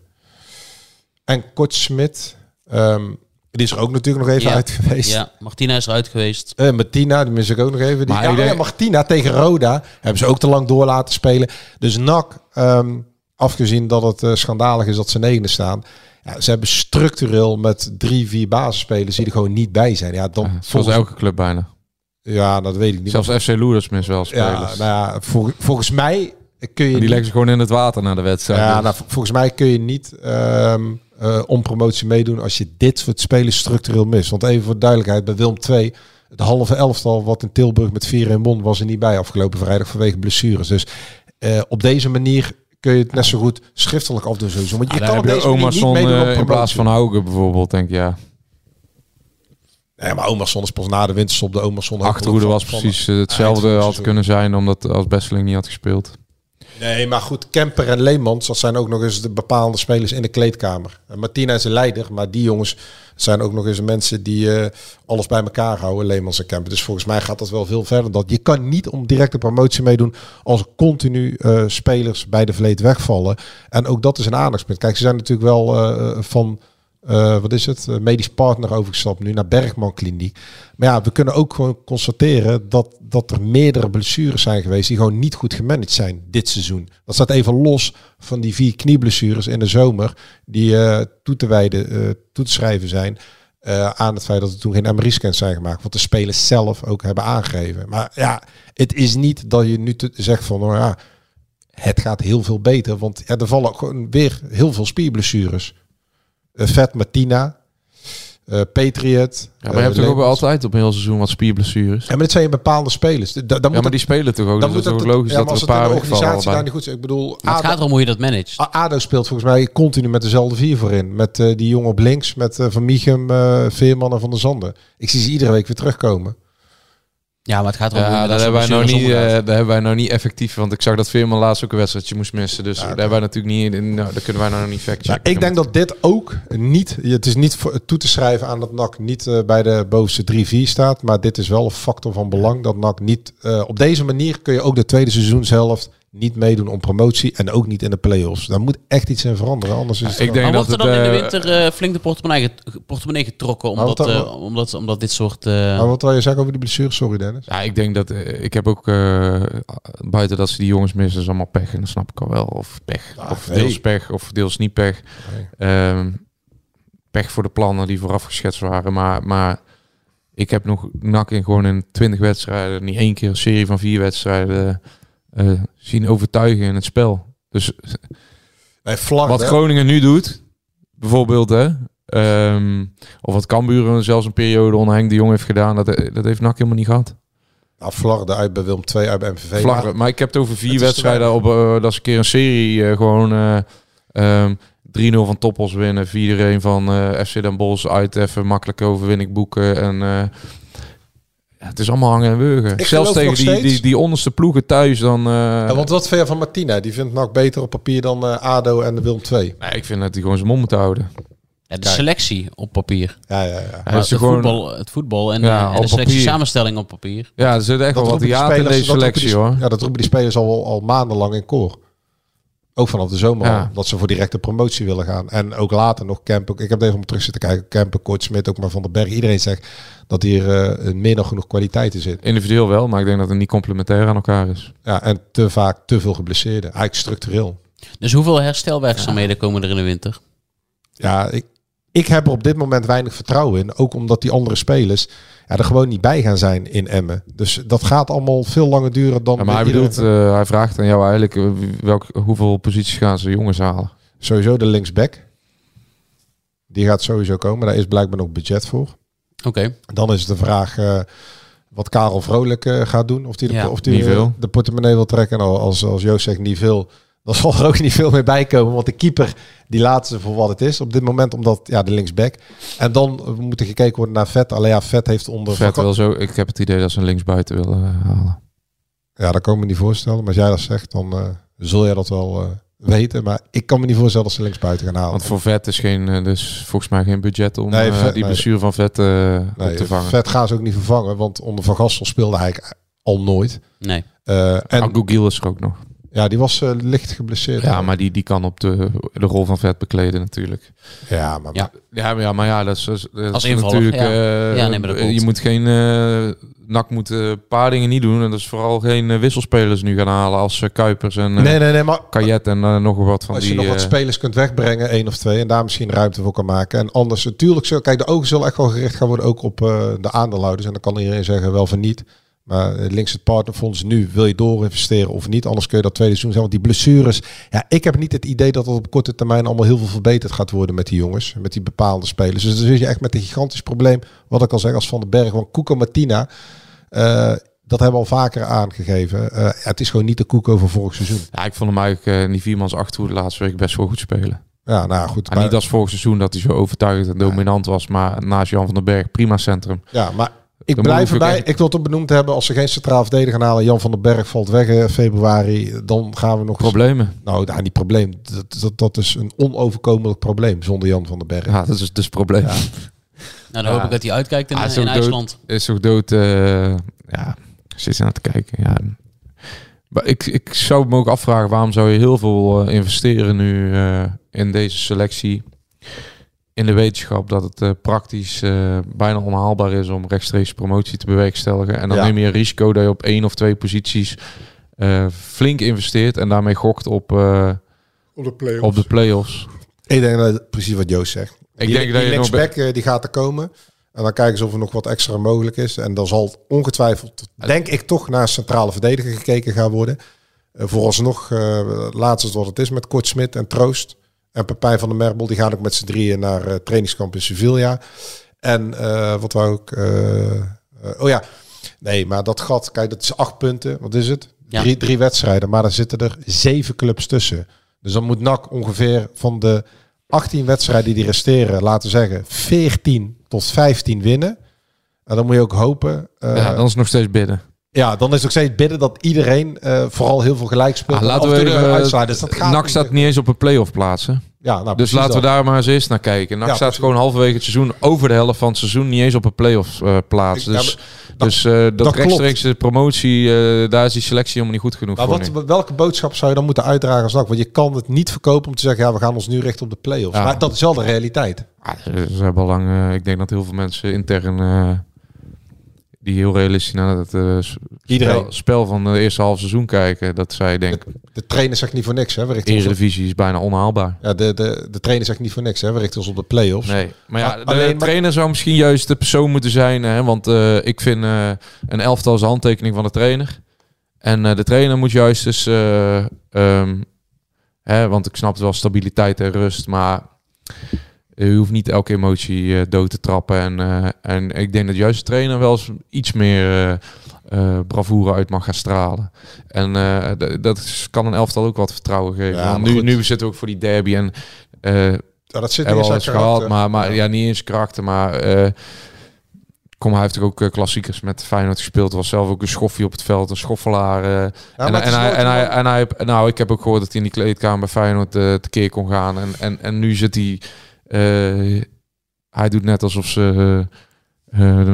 En Kortsmit, um, die is er ook natuurlijk nog even ja. uit geweest. Ja, Martina is eruit geweest. Uh, Martina, die mis ik ook nog even. Die, ja, denk... Martina tegen Roda hebben ze ook te lang door laten spelen. Dus N A C, um, afgezien dat het uh, schandalig is dat ze negende staan... Ja, ze hebben structureel met drie, vier basisspelers die er gewoon niet bij zijn. Ja, dan ja, volgens... Zoals elke club bijna. Ja, dat weet ik niet. Zelfs want... F C Loerders mis wel spelers. Ja, nou ja, vol, volgens mij kun je... Die niet... leggen ze gewoon in het water na de wedstrijd. Ja, dus. nou, volgens mij kun je niet... Um, Uh, om promotie meedoen als je dit soort spelers structureel mist. Want even voor duidelijkheid, bij Willem twee, het halve elftal wat in Tilburg met vier en won, was er niet bij afgelopen vrijdag vanwege blessures. Dus uh, op deze manier kun je het net zo goed schriftelijk afdoen. Sowieso. Want je ah, kan op deze manier niet meedoen op in plaats van Haugen bijvoorbeeld, denk ik, ja. Nee, maar Omerson is pas na de winterstop de Omerson. Achterhoede was precies uh, hetzelfde had seizoen. kunnen zijn, omdat als Besseling niet had gespeeld. Nee, maar goed, Kemper en Leemans, dat zijn ook nog eens de bepalende spelers in de kleedkamer. En Martina is een leider, maar die jongens zijn ook nog eens mensen die uh, alles bij elkaar houden, Leemans en Kemper. Dus volgens mij gaat dat wel veel verder dan dat. Je kan niet om directe promotie meedoen als continu uh, spelers bij de vleet wegvallen. En ook dat is een aandachtspunt. Kijk, ze zijn natuurlijk wel uh, van, uh, wat is het, uh, medisch partner overgestapt nu naar Bergman Kliniek. Maar ja, we kunnen ook gewoon constateren dat, dat er meerdere blessures zijn geweest die gewoon niet goed gemanaged zijn dit seizoen. Dat staat even los van die vier knieblessures in de zomer die uh, toe, te wijden, uh, toe te schrijven zijn uh, aan het feit dat er toen geen M R I-scans zijn gemaakt. Wat de spelers zelf ook hebben aangegeven. Maar ja, het is niet dat je nu te, zegt van nou ja, het gaat heel veel beter. Want ja, er vallen gewoon weer heel veel spierblessures. Uh, Vet Martina... Uh, Patriot. Ja, maar je hebt uh, toch ook altijd op een heel seizoen wat spierblessures. Ja, maar dit zijn bepaalde spelers. Da dan ja, moet maar die spelen toch ook. Dan dus dat is ook logisch ja, dat er een paar organisatie daar niet goed is. Ik bedoel, maar het A D O, gaat erom hoe je dat managt. A D O speelt volgens mij continu met dezelfde vier voorin. Met uh, die jongen op links, met uh, Van Miechem, uh, Veerman en Van der Zanden. Ik zie ze iedere week weer terugkomen. Ja, maar het gaat erom. Ja, daar hebben, nou uh, hebben wij nou niet effectief. Want ik zag dat Veerman laatst ook een wedstrijdje moest missen. Dus ja, daar hebben wij natuurlijk niet. Nou, daar kunnen wij nou niet fact checken. Nou, ik denk dat dit ook niet. Het is niet toe te schrijven aan dat N A C niet uh, bij de bovenste drie vier staat. Maar dit is wel een factor van belang dat N A C niet. Uh, op deze manier kun je ook de tweede seizoenshelft niet meedoen om promotie en ook niet in de play-offs. Daar moet echt iets in veranderen, anders is het... Ja, ik denk dat wordt er dan het, uh, in de winter uh, flink de portemonnee, portemonnee getrokken... Omdat, dat, uh, omdat, omdat dit soort... Uh... Maar wat wil je zeggen over die blessure? Sorry, Dennis. Ja, ik denk dat... Uh, ik heb ook... Uh, buiten dat ze die jongens missen, is allemaal pech. En dat snap ik al wel. Of pech. Ah, of nee. deels pech, of deels niet pech. Nee. Um, pech voor de plannen die vooraf geschetst waren. Maar, maar ik heb nog N A C in gewoon in twintig wedstrijden... niet één keer een serie van vier wedstrijden... Uh, zien overtuigen in het spel. Dus nee, vlak, wat hè? Groningen nu doet, bijvoorbeeld, hè, um, of wat Cambuur zelfs een periode onder Henk de Jong heeft gedaan, dat, dat heeft N A C helemaal niet gehad. Nou, Vlagde uit bij Willem twee, uit bij M V V. Vlagde, maar ik heb het over vier het wedstrijden op, uh, dat is een keer een serie, uh, gewoon uh, um, drie nul van Toppos winnen, vier een van uh, F C Den Bosch uit, even makkelijke overwinning boeken en... Uh, Ja, het is allemaal hangen en wurgen. Zelfs tegen die, die, die onderste ploegen thuis dan... Uh... Ja, want wat vind je van Martina? Die vindt N A C beter op papier dan uh, A D O en de Willem twee. Nee, ik vind dat hij gewoon zijn mond moet houden. Ja, de selectie op papier. Ja, ja, ja. ja het, gewoon... voetbal, het voetbal en, ja, en de selectie papier. Samenstelling op papier. Ja, er zit echt dat wel wat theater in deze selectie die, hoor. Ja, dat roepen die spelers al, al maandenlang in koor. Ook vanaf de zomer, ja. dat ze voor directe promotie willen gaan. En ook later nog Kempen. Ik heb even om terug zitten kijken. Kempen, Kortsmit, ook maar Van den Berg. Iedereen zegt dat hier uh, meer dan genoeg kwaliteit in zit. Individueel wel, maar ik denk dat het niet complementair aan elkaar is. Ja, en te vaak te veel geblesseerden. Eigenlijk structureel. Dus hoeveel herstelwerkzaamheden ja. komen er in de winter? Ja, ik, ik heb er op dit moment weinig vertrouwen in. Ook omdat die andere spelers ja, er gewoon niet bij gaan zijn in Emmen. Dus dat gaat allemaal veel langer duren dan... Ja, maar hij, bedoelt, uh, hij vraagt aan jou eigenlijk uh, welk, hoeveel posities gaan ze jongens halen? Sowieso de linksback. Die gaat sowieso komen. Daar is blijkbaar ook budget voor. Oké. Okay. Dan is de vraag uh, wat Karel Vrolijk uh, gaat doen. Of die de, ja, of die, uh, de portemonnee wil trekken. En als, als Joost zegt niet veel... dan zal er ook niet veel meer bij komen. Want de keeper, die laat ze voor wat het is op dit moment. Omdat, ja, de linksback. En dan moet er gekeken worden naar Vet. Alleen ja, Vet heeft onder... Vet wil zo... Ik heb het idee dat ze een linksbuiten willen uh, halen. Ja, dat kan ik me niet voorstellen. Maar als jij dat zegt, dan uh, zul jij dat wel... Uh, weten, maar ik kan me niet voorstellen dat ze linksbuiten gaan halen. Want voor Vet is geen, dus volgens mij geen budget om nee, vet, uh, die nee. blessure van Vet uh, nee, op te vangen. Vet gaan ze ook niet vervangen, want onder Van Gastel speelde hij al nooit. Nee. Uh, en Agougil is er ook nog. Ja, die was uh, licht geblesseerd. Ja, maar die, die kan op de, de rol van Vet bekleden natuurlijk. Ja, maar ja, ja, maar, ja, maar ja, dat is, dat is als natuurlijk. Ja. Uh, ja, nee, maar dat je moet geen uh, N A C moet een uh, paar dingen niet doen en dat is vooral geen uh, wisselspelers nu gaan halen als uh, Kuipers en uh, nee, nee, nee, maar, Kajet en uh, nog wat van als die. Als je nog wat uh, spelers kunt wegbrengen, één of twee, en daar misschien ruimte voor kan maken. En anders natuurlijk, zo, kijk, de ogen zullen echt wel gericht gaan worden ook op uh, de aandeelhouders en dan kan iedereen zeggen wel van niet. Maar links het partnerfonds nu, wil je doorinvesteren of niet? Anders kun je dat tweede seizoen zijn. Want die blessures, ja, ik heb niet het idee dat dat op korte termijn allemaal heel veel verbeterd gaat worden met die jongens. Met die bepaalde spelers. Dus dan zit je echt met een gigantisch probleem. Wat ik al zeg als Van den Berg, want Cuco Martina, uh, dat hebben we al vaker aangegeven. Uh, ja, het is gewoon niet de Cuco van vorig seizoen. Ja, ik vond hem eigenlijk uh, in die viermans achterhoede laatste week best wel goed spelen. Ja, nou goed. Maar niet als vorig seizoen dat hij zo overtuigend en dominant was. Maar naast Jan van den Berg, prima centrum. Ja, maar... Ik dan blijf erbij. Echt... Ik wil het ook benoemd hebben. Als ze geen centraal verdediger gaan halen. Jan van den Berg valt weg in februari. Dan gaan we nog... Problemen. Eens... Nou, nou, niet probleem. Dat, dat, dat is een onoverkomelijk probleem zonder Jan van den Berg. Ja, dat is dus het probleem. Ja. Nou, dan ja. hoop ik dat hij uitkijkt in, ah, in IJsland. Dood, is toch dood... Uh, ja, zit aan het kijken. Ja. Maar ik, ik zou me ook afvragen... waarom zou je heel veel uh, investeren nu uh, in deze selectie... in de wetenschap dat het uh, praktisch uh, bijna onhaalbaar is om rechtstreeks promotie te bewerkstelligen. En dan ja. neem je een risico dat je op één of twee posities uh, flink investeert en daarmee gokt op, uh, op, de play-offs. op de play-offs. Ik denk dat precies wat Joost zegt. Ik die, denk dat die linksback uh, die gaat er komen. En dan kijken ze of er nog wat extra mogelijk is. En dan zal ongetwijfeld, denk ik, toch naar centrale verdediger gekeken gaan worden. Uh, vooralsnog, uh, laatst wat het is met Kortsmit en Troost. En Pepijn van der Merbel, die gaan ook met z'n drieën naar uh, trainingskamp in Sevilla. En uh, wat wou ik... Uh, uh, oh ja, nee, maar dat gat, kijk, dat is acht punten. Wat is het? Ja. Drie, drie wedstrijden, maar daar zitten er zeven clubs tussen. Dus dan moet N A C ongeveer van de achttien wedstrijden die resteren, laten we zeggen, veertien tot vijftien winnen. En dan moet je ook hopen... Uh, ja, dan is het nog steeds bidden. Ja, dan is het ook steeds bidden dat iedereen uh, vooral heel veel gelijk speelt. Ah, laten we uh, uitslaan. Dus N A C staat niet eens op een play-off plaatsen. Ja, nou, dus laten dat. we daar maar eens eerst naar kijken. N A C ja, staat precies. gewoon halverwege het seizoen, over de helft van het seizoen, niet eens op een play-off uh, plaats. Dus, ja, maar, dat, dus uh, dat, dat rechtstreeks de promotie, uh, daar is die selectie helemaal niet goed genoeg maar voor wat, nu. Welke boodschap zou je dan moeten uitdragen als N A C? Want je kan het niet verkopen om te zeggen, ja, we gaan ons nu richten op de play-offs. Ja. Maar dat is wel de realiteit. Ja, ze hebben al lang, uh, ik denk dat heel veel mensen intern... Uh, die heel realistisch naar het uh, spel, spel van de eerste half seizoen kijken. Dat zij denken... De, de trainer zegt niet voor niks. Hè? We richten de Eredivisie is bijna onhaalbaar. Ja, de, de, de trainer zegt niet voor niks. Hè? We richten ons op de play-offs. Nee, maar ja, de, Alleen, de trainer maar... zou misschien juist de persoon moeten zijn. Hè? Want uh, ik vind uh, een elftal is de handtekening van de trainer. En uh, de trainer moet juist dus... Uh, um, hè? Want ik snap wel stabiliteit en rust, maar... Je hoeft niet elke emotie uh, dood te trappen. En, uh, en ik denk dat juist de trainer wel eens iets meer uh, uh, bravoure uit mag gaan stralen. En uh, dat kan een elftal ook wat vertrouwen geven. Ja, nu, nu zitten we ook voor die derby. En, uh, ja, dat zit niet eens gehad, maar, maar ja. ja, niet eens karakter. Maar uh, kom, hij heeft toch ook uh, klassiekers met Feyenoord gespeeld. Er was zelf ook een schoffie op het veld, een schoffelaar. Uh, ja, en, en, hij, en, hij, en hij, nou, ik heb ook gehoord dat hij in die kleedkamer bij Feyenoord uh, tekeer kon gaan. En, en, en nu zit hij... Uh, hij doet net alsof ze uh, uh,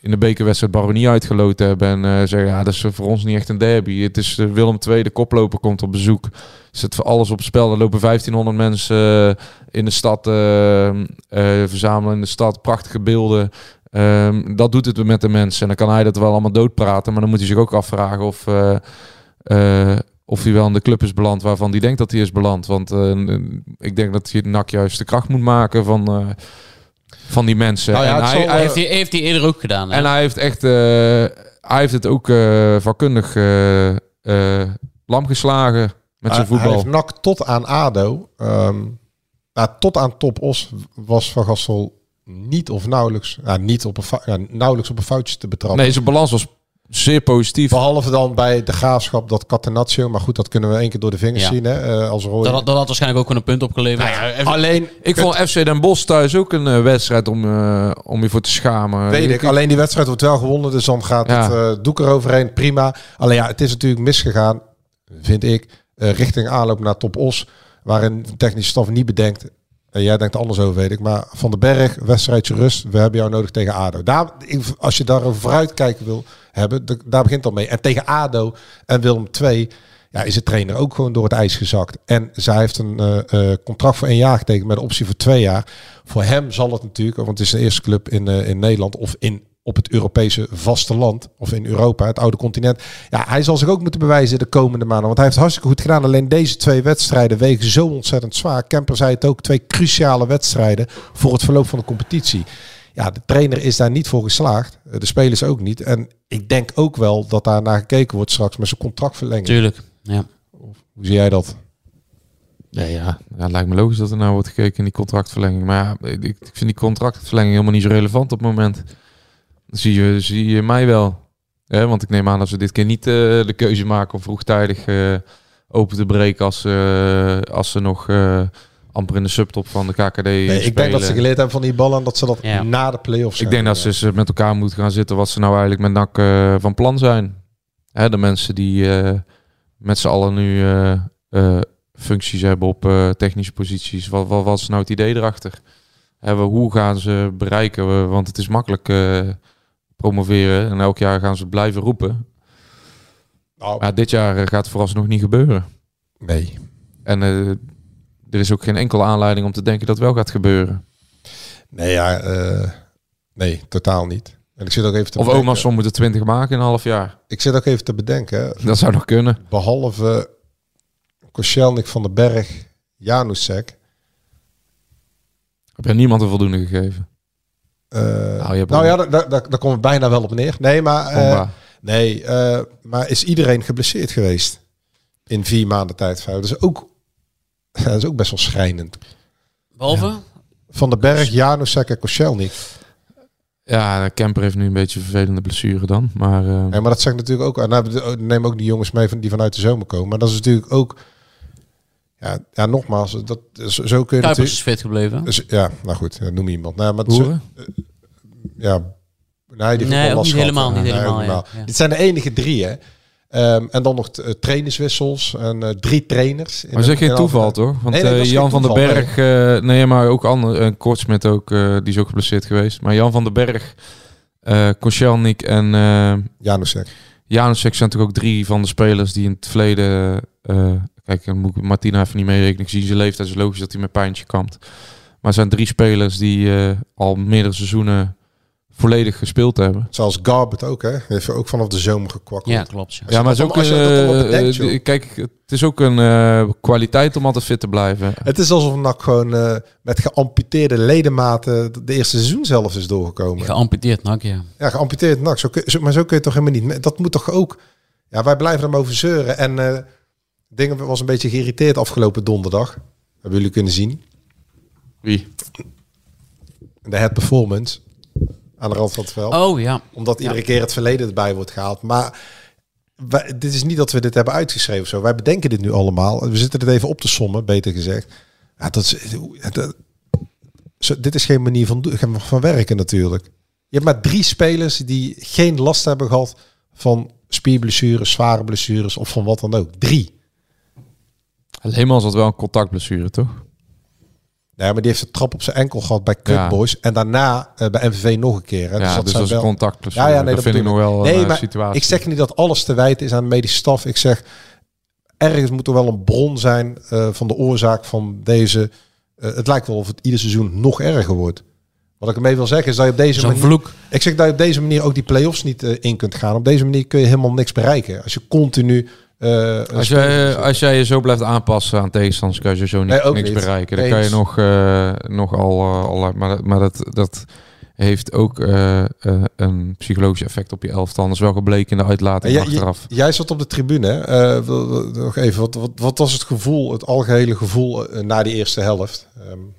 in de bekerwedstrijd Baronie uitgeloten hebben. En uh, zeggen, ja, dat is voor ons niet echt een derby. Het is uh, Willem de Tweede, de koploper, komt op bezoek. Zet voor alles op het spel. Er lopen vijftienhonderd mensen uh, in de stad. Uh, uh, verzamelen in de stad. Prachtige beelden. Um, dat doet het met de mensen. En dan kan hij dat wel allemaal doodpraten. Maar dan moet hij zich ook afvragen of... Uh, uh, Of hij wel in de club is beland waarvan hij denkt dat hij is beland. Want uh, ik denk dat hij N A C juist de kracht moet maken van, uh, van die mensen. Nou ja, en hij, zal, hij, heeft hij heeft hij eerder ook gedaan. Hè? En hij heeft echt, uh, hij heeft het ook uh, vakkundig uh, uh, lam geslagen met uh, zijn voetbal. Hij heeft N A C tot aan A D O. Um, nou, tot aan Top Os was Van Gastel niet of nauwelijks, nou, niet op een, nou, nauwelijks op een foutje te betrappen. Nee, zijn balans was zeer positief. Behalve dan bij De Graafschap, dat Catenaccio. Maar goed, dat kunnen we één keer door de vingers ja. zien. Hè? Uh, als Roy... dat, dat had waarschijnlijk ook een punt opgeleverd. Nou ja, F- alleen, ik vond F C Den Bosch thuis ook een uh, wedstrijd om, uh, om je voor te schamen. Weet ik, alleen die wedstrijd wordt wel gewonnen. Dus dan gaat ja. het uh, doek eroverheen. Prima. Alleen ja, het is natuurlijk misgegaan, vind ik, uh, richting aanloop naar Top Os. Waarin de technische staf niet bedenkt... Uh, jij denkt anders over, weet ik. Maar Van den Berg, wedstrijdje rust. We hebben jou nodig tegen A D O. Daar, als je daarover vooruit kijken wil hebben, de, daar begint al mee. En tegen A D O en Willem twee ja, is de trainer ook gewoon door het ijs gezakt. En zij heeft een uh, uh, contract voor één jaar getekend met een optie voor twee jaar. Voor hem zal het natuurlijk, want het is de eerste club in, uh, in Nederland of in op het Europese vasteland, of in Europa, het oude continent. Ja, hij zal zich ook moeten bewijzen de komende maanden. Want hij heeft hartstikke goed gedaan. Alleen deze twee wedstrijden wegen zo ontzettend zwaar. Kemper zei het ook, twee cruciale wedstrijden voor het verloop van de competitie. Ja, de trainer is daar niet voor geslaagd. De spelers ook niet. En ik denk ook wel dat daar naar gekeken wordt straks met zijn contractverlenging. Tuurlijk, ja. Hoe zie jij dat? Ja, ja. ja, het lijkt me logisch dat er nou wordt gekeken in die contractverlenging. Maar ja, ik, ik vind die contractverlenging helemaal niet zo relevant op het moment. Zie je, zie je mij wel. Eh, want ik neem aan dat ze dit keer niet uh, de keuze maken om vroegtijdig uh, open te breken als, uh, als ze nog uh, amper in de subtop van de K K D nee, spelen. Ik denk dat ze geleerd hebben van die ballen en dat ze dat ja. na de play-offs Ik denk dat ze eens met elkaar moeten gaan zitten wat ze nou eigenlijk met N A C uh, van plan zijn. Hè, de mensen die uh, met z'n allen nu uh, uh, functies hebben op uh, technische posities. Wat, wat, wat is nou het idee erachter? Hè, hoe gaan ze bereiken? Want het is makkelijk... Uh, promoveren en elk jaar gaan ze blijven roepen. Oh. Maar dit jaar gaat het vooralsnog niet gebeuren. Nee. En uh, er is ook geen enkele aanleiding om te denken dat het wel gaat gebeuren. Nee, ja, uh, nee, totaal niet. En ik zit ook even te of Omerson moet er twintig maken in een half jaar. Ik zit ook even te bedenken. Dat zou nog kunnen. Behalve Koscielnik, Van den Berg, Janusek. Heb je niemand een voldoende gegeven? Uh, nou, je nou ja, daar, daar, daar komen we bijna wel op neer. Nee, maar, uh, nee, uh, maar is iedereen geblesseerd geweest in vier maanden tijd? Dat is ook, dat is ook best wel schrijnend. Behalve? Ja. Van den Berg, Janusek en Koscielnik. Ja, Kemper heeft nu een beetje vervelende blessure dan. Maar, uh... ja, maar dat zegt natuurlijk ook... Nou, neem ook die jongens mee van, die vanuit de zomer komen. Maar dat is natuurlijk ook... Ja, ja, nogmaals, dat zo kun je. Kuipers is fit gebleven. Dus, ja, nou goed, noem iemand. Nou, maar zo, ja, nee, die nee ook niet helemaal, niet nee, helemaal. Ja. Ja. Dit zijn de enige drie, hè? Um, en dan nog t- trainerswissels en uh, drie trainers. Maar dat is geen toeval, af... toch? Want nee, nee, uh, Jan van den Berg, uh, nee, maar ook ander, uh, Kortsmit ook, uh, die is ook geblesseerd geweest. Maar Jan van den Berg, uh, Koscielnik en uh, Janusek. Janusek zijn natuurlijk ook drie van de spelers die in het verleden. Uh, Kijk, dan moet ik Martina even niet meerekenen. Ik zie zijn leeftijd, is logisch dat hij met pijntje kampt. Maar er zijn drie spelers die uh, al meerdere seizoenen volledig gespeeld hebben. Zoals Garbert ook, hè? Heeft ook vanaf de zomer gekwakkeld. Ja, klopt. Ja, ja maar het is ook een, uh, bedenkt, uh, kijk, het is ook een uh, kwaliteit om altijd fit te blijven. Het is alsof N A C gewoon uh, met geamputeerde ledematen de eerste seizoen zelf is doorgekomen. Geamputeerd N A C, ja. Ja, geamputeerd N A C. Zo kun, zo, maar zo kun je toch helemaal niet. Dat moet toch ook. Ja, wij blijven hem over zeuren en. Uh, Dingen was een beetje geïrriteerd afgelopen donderdag. Hebben jullie kunnen zien? Wie? De head performance. Aan de rand van het veld. Oh ja. Omdat iedere ja. keer het verleden erbij wordt gehaald. Maar wij, dit is niet dat we dit hebben uitgeschreven. Zo. Wij bedenken dit nu allemaal. We zitten het even op te sommen, beter gezegd. Ja, dat is, dat, zo, dit is geen manier van, van werken natuurlijk. Je hebt maar drie spelers die geen last hebben gehad van spierblessures, zware blessures of van wat dan ook. Drie. Helemaal was dat wel een contactblessure, toch? Nee, maar die heeft een trap op zijn enkel gehad bij Clubboys. Ja. En daarna uh, bij M V V nog een keer. Hè. Dus ja, dat dus dat is wel... een contactblessure. Ja, ja, nee, dat, dat vind ik nog wel nee, een maar situatie. Ik zeg niet dat alles te wijten is aan de medische staf. Ik zeg, ergens moet er wel een bron zijn uh, van de oorzaak van deze... Uh, het lijkt wel of het ieder seizoen nog erger wordt. Wat ik ermee wil zeggen is dat je op deze manier... Vloek. Ik zeg dat je op deze manier ook die play-offs niet uh, in kunt gaan. Op deze manier kun je helemaal niks bereiken. Als je continu... Uh, als, jij, als jij je zo blijft aanpassen aan tegenstanders, kan je zo niet, nee, niks niet. bereiken. Dan Eens. kan je nog, uh, nog al, uh, al maar, maar dat, dat heeft ook uh, uh, een psychologisch effect op je elftal. Dat is wel gebleken in de uitlating jij, achteraf. J, jij zat op de tribune. Uh, nog even, wat, wat, wat was het gevoel, het algehele gevoel uh, na die eerste helft? Um.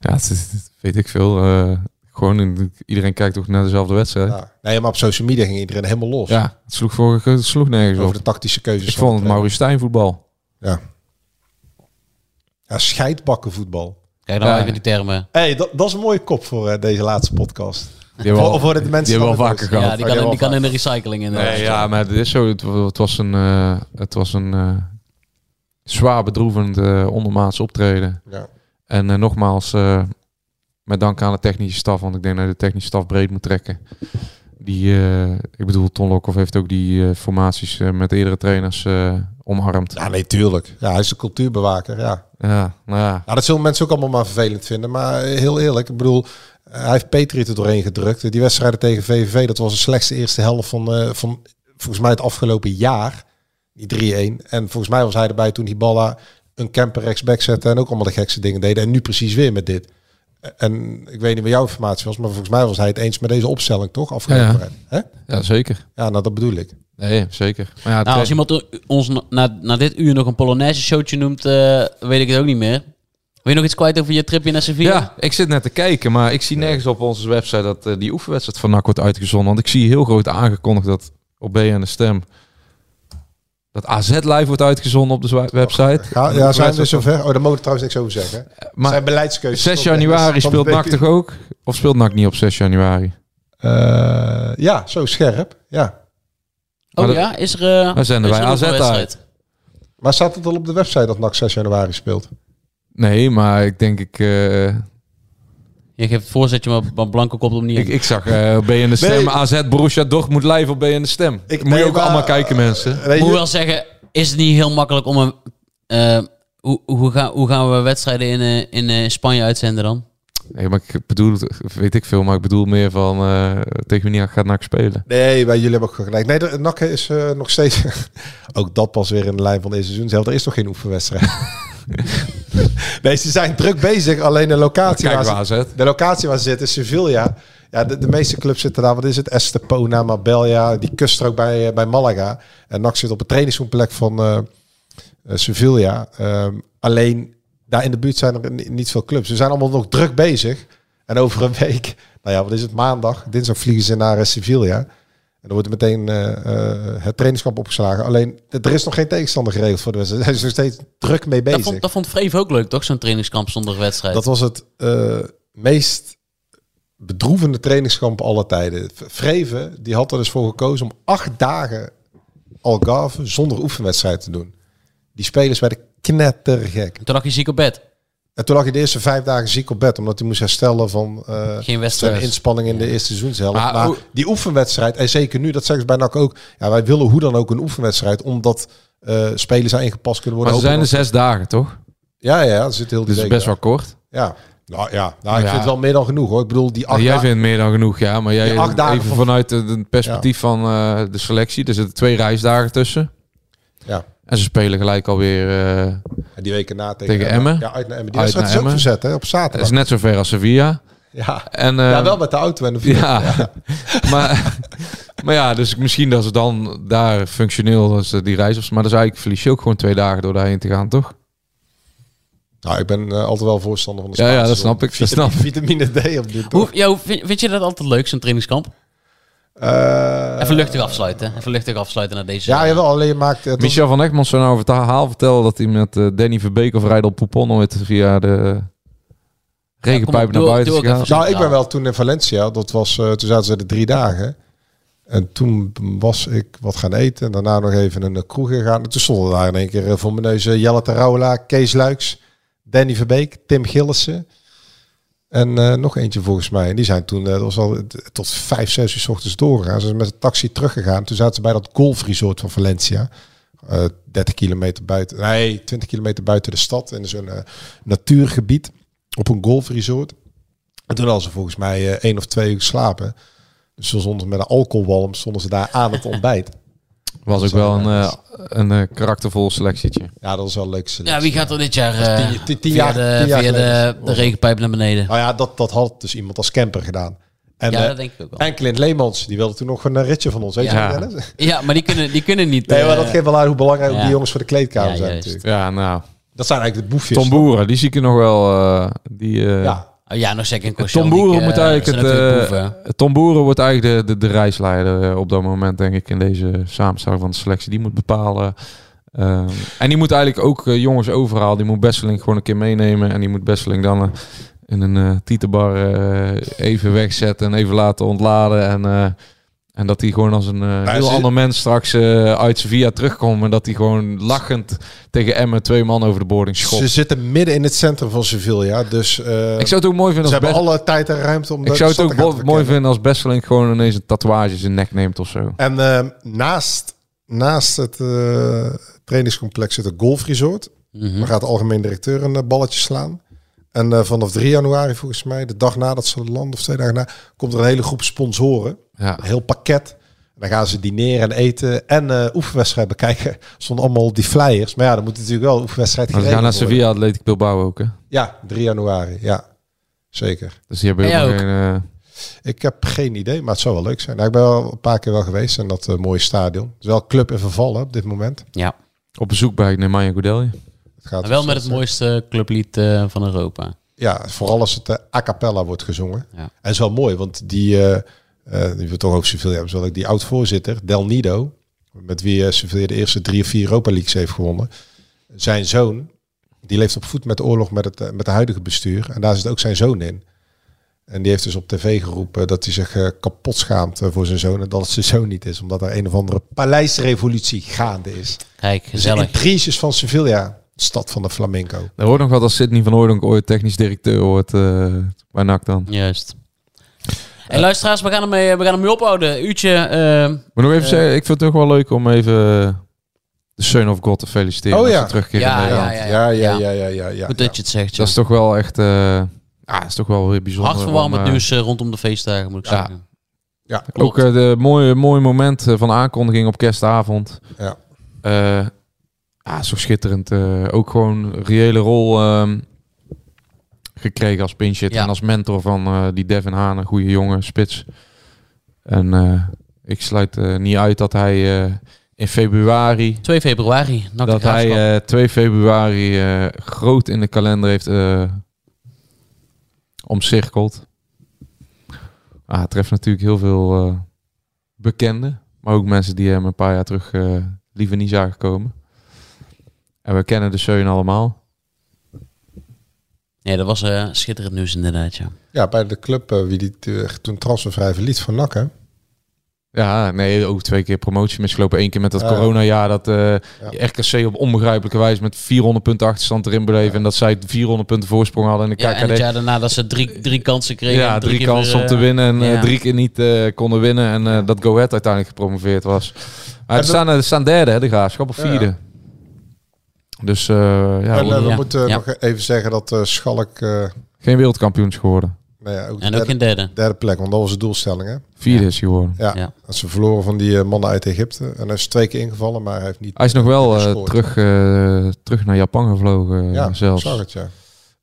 ja, het, het, weet ik veel. Uh, gewoon iedereen kijkt toch naar dezelfde wedstrijd. Ja. Nee, maar op social media ging iedereen helemaal los. Ja, het sloeg vorige het sloeg nergens over op. De tactische keuzes. Ik vond het Maurice Stijn voetbal. Ja. Ja, scheidbakken voetbal. Kijk nou ja. Even die termen. Hey, dat, dat is een mooie kop voor uh, deze laatste podcast. Die hebben wel, de mensen die hebben wel vaker gehad. Ja, die kan, die wel kan in de recycling. In de nee, ja, maar het is zo. Het, het was een, uh, het was een uh, zwaar bedroevend uh, ondermaats optreden. Ja. En uh, nogmaals, uh, met dank aan de technische staf. Want ik denk dat de technische staf breed moet trekken. Die, uh, ik bedoel, Ton Lokhoff heeft ook die uh, formaties uh, met eerdere trainers uh, omarmd. Ja, nee, tuurlijk. Ja, hij is de cultuurbewaker, ja. Ja, nou ja. Nou, dat zullen mensen ook allemaal maar vervelend vinden. Maar heel eerlijk, ik bedoel... Hij heeft Petri er doorheen gedrukt. Die wedstrijden tegen V V V, dat was de slechtste eerste helft van, uh, van volgens mij het afgelopen jaar. Die drie-een. En volgens mij was hij erbij toen Hiballa een camper rechtsback zette en ook allemaal de gekste dingen deden. En nu precies weer met dit. En ik weet niet wat jouw informatie was, maar volgens mij was hij het eens met deze opstelling, toch? Afgelopen ja, ja. ja, zeker. Ja, nou dat bedoel ik. Nee, zeker. Maar ja, nou, als iemand ons na, na, na dit uur nog een Polonaise showtje noemt, uh, weet ik het ook niet meer. Wil je nog iets kwijt over je tripje naar Sevilla? Ja, ik zit net te kijken, maar ik zie nergens op onze website dat uh, die oefenwedstrijd van N A C wordt uitgezonden. Want ik zie heel groot aangekondigd dat op B N DeStem dat A Z live wordt uitgezonden op de website. Ja, ja, zijn we zover? Oh, daar mogen we trouwens niks over zeggen. Maar zijn beleidskeuzes. zes januari speelt N A C toch ook? Of speelt N A C niet op zes januari? Uh, ja, zo scherp. Ja. Oh dat, ja, is er... Uh, dan zenden wij A Z uit. Maar staat het al op de website dat N A C zes januari speelt? Nee, maar ik denk ik... Uh... Je geeft het voorzetje, maar op blanco komt om niet. Ik, ik zag uh, B N DeStem, nee. A Z, Borussia Dortmund live op B N DeStem. Ik moet nee, je ook maar, allemaal kijken, mensen. Ik moet je... wel zeggen, is het niet heel makkelijk om een... Uh, hoe, hoe, gaan, hoe gaan we wedstrijden in, uh, in uh, Spanje uitzenden dan? Nee, maar ik bedoel, weet ik veel, maar ik bedoel meer van uh, tegen wie gaat N A C spelen. Nee, bij jullie hebben ook gelijk. Nee, de, N A C is uh, nog steeds... ook dat pas weer in de lijn van deze seizoen. Zelf, er is toch geen oefenwedstrijd? Nee, ze zijn druk bezig. Alleen de locatie, waar ze, waar ze de locatie waar ze zitten is Sevilla. Ja, de, de meeste clubs zitten daar. Wat is het? Estepona, Marbella. Die kuststrook bij, bij Malaga. En N A C zit op een trainingscomplex van uh, uh, Sevilla. Um, alleen daar in de buurt zijn er niet veel clubs. Ze zijn allemaal nog druk bezig. En over een week, nou ja, wat is het? Maandag, dinsdag vliegen ze naar uh, Sevilla. En dan wordt meteen uh, uh, het trainingskamp opgeslagen. Alleen, er is nog geen tegenstander geregeld voor de wedstrijd. Hij is nog steeds druk mee bezig. Dat vond, dat vond Vreef ook leuk, toch? Zo'n trainingskamp zonder wedstrijd. Dat was het uh, meest bedroevende trainingskamp alle tijden. Vreven, die had er dus voor gekozen om acht dagen Algarve zonder oefenwedstrijd te doen. Die spelers werden knettergek. En toen lag je ziek op bed. En toen lag je de eerste vijf dagen ziek op bed, omdat hij moest herstellen van uh, Geen zijn inspanning in de eerste seizoenshelft. Maar, maar die oefenwedstrijd, en zeker nu, dat zeggen ze bij N A C ook, ja, wij willen hoe dan ook een oefenwedstrijd, omdat uh, spelers aan ingepast kunnen worden. Maar ze zijn er zes dagen, toch? Ja, ja, dat zit heel dus de week, best ja. wel kort. Ja, nou ja, nou, ik ja. vind het wel meer dan genoeg, hoor. Ik bedoel, die acht nou, jij dagen, vindt meer dan genoeg, ja, maar jij acht dagen even van, vanuit het perspectief ja. van uh, de selectie, er zitten twee reisdagen tussen. Ja. En ze spelen gelijk alweer uh, en die weken na tegen, tegen Emmen. Ja, uit naar Emmen. Die wedstrijd is ook verzet, hè, op zaterdag. Dat is net zo ver als Sevilla. Ja, en, uh, ja wel met de auto en de fiets. Ja. Ja. maar, maar ja, dus misschien dat ze dan daar functioneel als die reis of maar dat is eigenlijk verlies je ook gewoon twee dagen door daarheen te gaan, toch? Nou, ik ben uh, altijd wel voorstander van de ja, ja, dat snap ik. Vitamine, dat snap. Vitamine D op dit. Hoe, ja, vind, vind je dat altijd leuk, zo'n trainingskamp? Uh, even luchtig afsluiten. Even luchtig afsluiten naar deze. Ja, jawel, alleen je maakt... Uh, Michel van Egmond zou nou over het verhaal vertellen dat hij met uh, Danny Verbeek of Rijdel Poupon ooit via de regenpijp ja, naar buiten is gegaan. Nou, ik ben wel toen in Valencia. Dat was, uh, toen zaten ze de drie dagen. En toen was ik wat gaan eten. En daarna nog even een kroeg gegaan. En toen stonden daar in één keer uh, voor mijn neus uh, Jelle Terouwela, Kees Luiks, Danny Verbeek, Tim Gillissen. En uh, nog eentje volgens mij. En die zijn toen, uh, dat was al tot vijf, zes uur 's ochtends doorgegaan. Ze zijn met een taxi teruggegaan. Toen zaten ze bij dat golfresort van Valencia. Uh, dertig kilometer buiten, nee, twintig kilometer buiten de stad. In zo'n uh, natuurgebied. Op een golfresort. En toen hadden ze volgens mij uh, één of twee uur geslapen. Dus ze stonden met een alcoholwalm stonden ze daar aan het ontbijt. Was ook wel een, uh, een uh, karaktervol selectietje. Ja, dat was wel een leuke selectie. Ja, wie gaat er dit jaar uh, tien, tien jaar, via de, jaar via de, de regenpijp naar beneden? Nou ja, dat, dat had dus iemand als camper gedaan. En, ja, dat denk ik ook wel. En Clint Leemans, die wilde toen nog een ritje van ons. Weet ja. je ja. ja, maar die kunnen, die kunnen niet. Nee, maar dat geeft wel aan hoe belangrijk ja. die jongens voor de kleedkamer ja, zijn natuurlijk. Ja, nou. Dat zijn eigenlijk de boefjes. Tom Boeren, die zie ik nog wel. Uh, die, uh, ja. Oh ja, nog second question. Tom Boeren wordt eigenlijk, uh, eigenlijk de, de, de reisleider op dat moment, denk ik, in deze samenstelling van de selectie. Die moet bepalen. Um, en die moet eigenlijk ook uh, jongens overhalen. Die moet Besseling gewoon een keer meenemen. En die moet Besseling dan uh, in een uh, tietenbar uh, even wegzetten en even laten ontladen. En, uh, en dat hij gewoon als een uh, heel is... ander mens straks uh, uit Sevilla terugkomt. En dat hij gewoon lachend tegen Emmen twee man over de boarding schopt. Ze zitten midden in het centrum van Sevilla. Dus, uh, ik zou het ook mooi vinden. Ze als hebben Best... alle tijd en ruimte om. Ik zou het ook mooi verkennen. vinden als Besseling gewoon ineens een tatoeage in zijn nek neemt of zo. En uh, naast... Naast het uh, trainingscomplex zit het golfresort. Mm-hmm. Daar gaat de algemeen directeur een uh, balletje slaan. En uh, vanaf drie januari volgens mij, de dag nadat ze landen of twee dagen na, komt er een hele groep sponsoren. Ja. Een heel pakket. En dan gaan ze dineren en eten en uh, oefenwedstrijd bekijken. Zonder allemaal die flyers. Maar ja, dan moet natuurlijk wel oefenwedstrijd gereden worden. We gaan naar Sevilla Atletico Bilbao ook, hè? Ja, drie januari. Ja, zeker. Dus die hebben ook geen... Uh... Ik heb geen idee, maar het zou wel leuk zijn. Nou, ik ben wel een paar keer wel geweest in dat uh, mooie stadion. Het is wel club in verval hè, op dit moment. Ja. Op bezoek bij Nemanja Goudelje. Wel met zijn. Het mooiste clublied uh, van Europa. Ja, vooral als het uh, a cappella wordt gezongen. Ja. En het is wel mooi, want die, uh, uh, die we toch over Sevilla hebben, zoals ik die oud-voorzitter, Del Nido, met wie uh, Sevilla de eerste drie of vier Europa Leagues heeft gewonnen. Zijn zoon, die leeft op voet met de oorlog met het uh, met de huidige bestuur. En daar zit ook zijn zoon in. En die heeft dus op tv geroepen dat hij zich uh, kapot schaamt uh, voor zijn zoon. En dat het zijn zoon niet is. Omdat er een of andere paleisrevolutie gaande is. Kijk, gezellig. De intriges van Sevilla. Stad van de flamenco. Er hoort nog wat als Sidney van Hooijdonk ooit technisch directeur wordt. Uh, bij N A C dan. Juist. En hey, luisteraars, we gaan ermee, we gaan ermee ophouden. Uurtje. Uh, maar nog even uh, zeggen, ik vind het toch wel leuk om even... De Son of God te feliciteren. Oh ja. Terugkeer ja, in ja, ja, ja, ja, ja, ja, ja, ja. Goed dat je het zegt. Dat is toch wel echt... Uh, Ja, ah, is toch wel weer bijzonder. Hartverwarmend uh, nieuws uh, rondom de feestdagen, moet ik ja. zeggen. Ja, ook uh, de mooie, mooie moment uh, van aankondiging op kerstavond. Ja. Uh, ah, zo schitterend. Uh, ook gewoon reële rol uh, gekregen als pinchhitter ja. en als mentor van uh, die Devin Haan, een goede jongen, spits. En uh, ik sluit uh, niet uit dat hij uh, in februari... twee februari. Dat hij uh, twee februari uh, groot in de kalender heeft... Uh, omcirkeld. Ah, het treft natuurlijk heel veel uh, bekenden. Maar ook mensen die hem een paar jaar terug uh, liever niet zagen komen. En we kennen de Seun allemaal. Ja, dat was uh, schitterend nieuws inderdaad, ja. Ja, bij de club uh, wie die toen transfervrij verliet van N A C, hè? Ja, nee, ook twee keer promotie misgelopen. Eén keer met dat uh, coronajaar dat uh, ja. R K C op onbegrijpelijke wijze met vierhonderd punten achterstand erin bleef. Ja. En dat zij vierhonderd punten voorsprong hadden in de ja, K K D. En het jaar daarna dat ze drie, drie kansen kregen. Ja, drie, drie kansen weer, om te winnen en ja. drie keer niet uh, konden winnen. En uh, dat Go Ahead uiteindelijk gepromoveerd was. Maar er staan, er staan derde, hè, de Graafschap, of vierde. Ja. Dus uh, ja. En, uh, we ja. moeten ja. nog even zeggen dat uh, Schalk... Uh, geen wereldkampioen is geworden. Nou ja, ook en derde, ook in derde. Derde plek, want dat was de doelstelling, hè? Vierde ja. is geworden. Ja, ja. Dat ze verloren van die uh, mannen uit Egypte. En hij is twee keer ingevallen, maar hij heeft niet... Hij is nog wel uh, terug, uh, terug naar Japan gevlogen, ja, zelfs. Zag het, ja.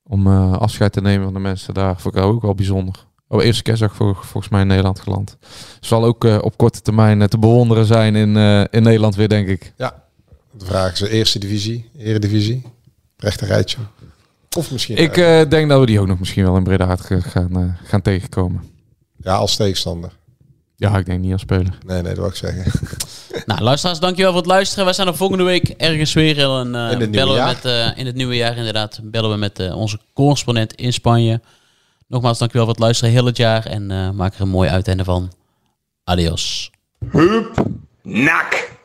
Om uh, afscheid te nemen van de mensen daar. Vond ik ook wel bijzonder. Oh, eerste kerstdag vol, volgens mij in Nederland geland. Zal ook uh, op korte termijn uh, te bewonderen zijn in, uh, in Nederland weer, denk ik. Ja, de vraag is de eerste divisie, eredivisie, rechter rijtje. Of misschien... Ik uh, uh, denk dat we die ook nog misschien wel in Breda Hart gaan, uh, gaan tegenkomen. Ja, als tegenstander. Ja, ik denk niet als speler. Nee, nee, dat wil ik zeggen. Nou, luisteraars, dankjewel voor het luisteren. Wij zijn er volgende week ergens weer. En, uh, in, het bellen we met, uh, in het nieuwe jaar, inderdaad. Bellen we met uh, onze correspondent in Spanje. Nogmaals, dankjewel voor het luisteren heel het jaar. En uh, maak er een mooi uiteinde van. Adios. Hup, nak.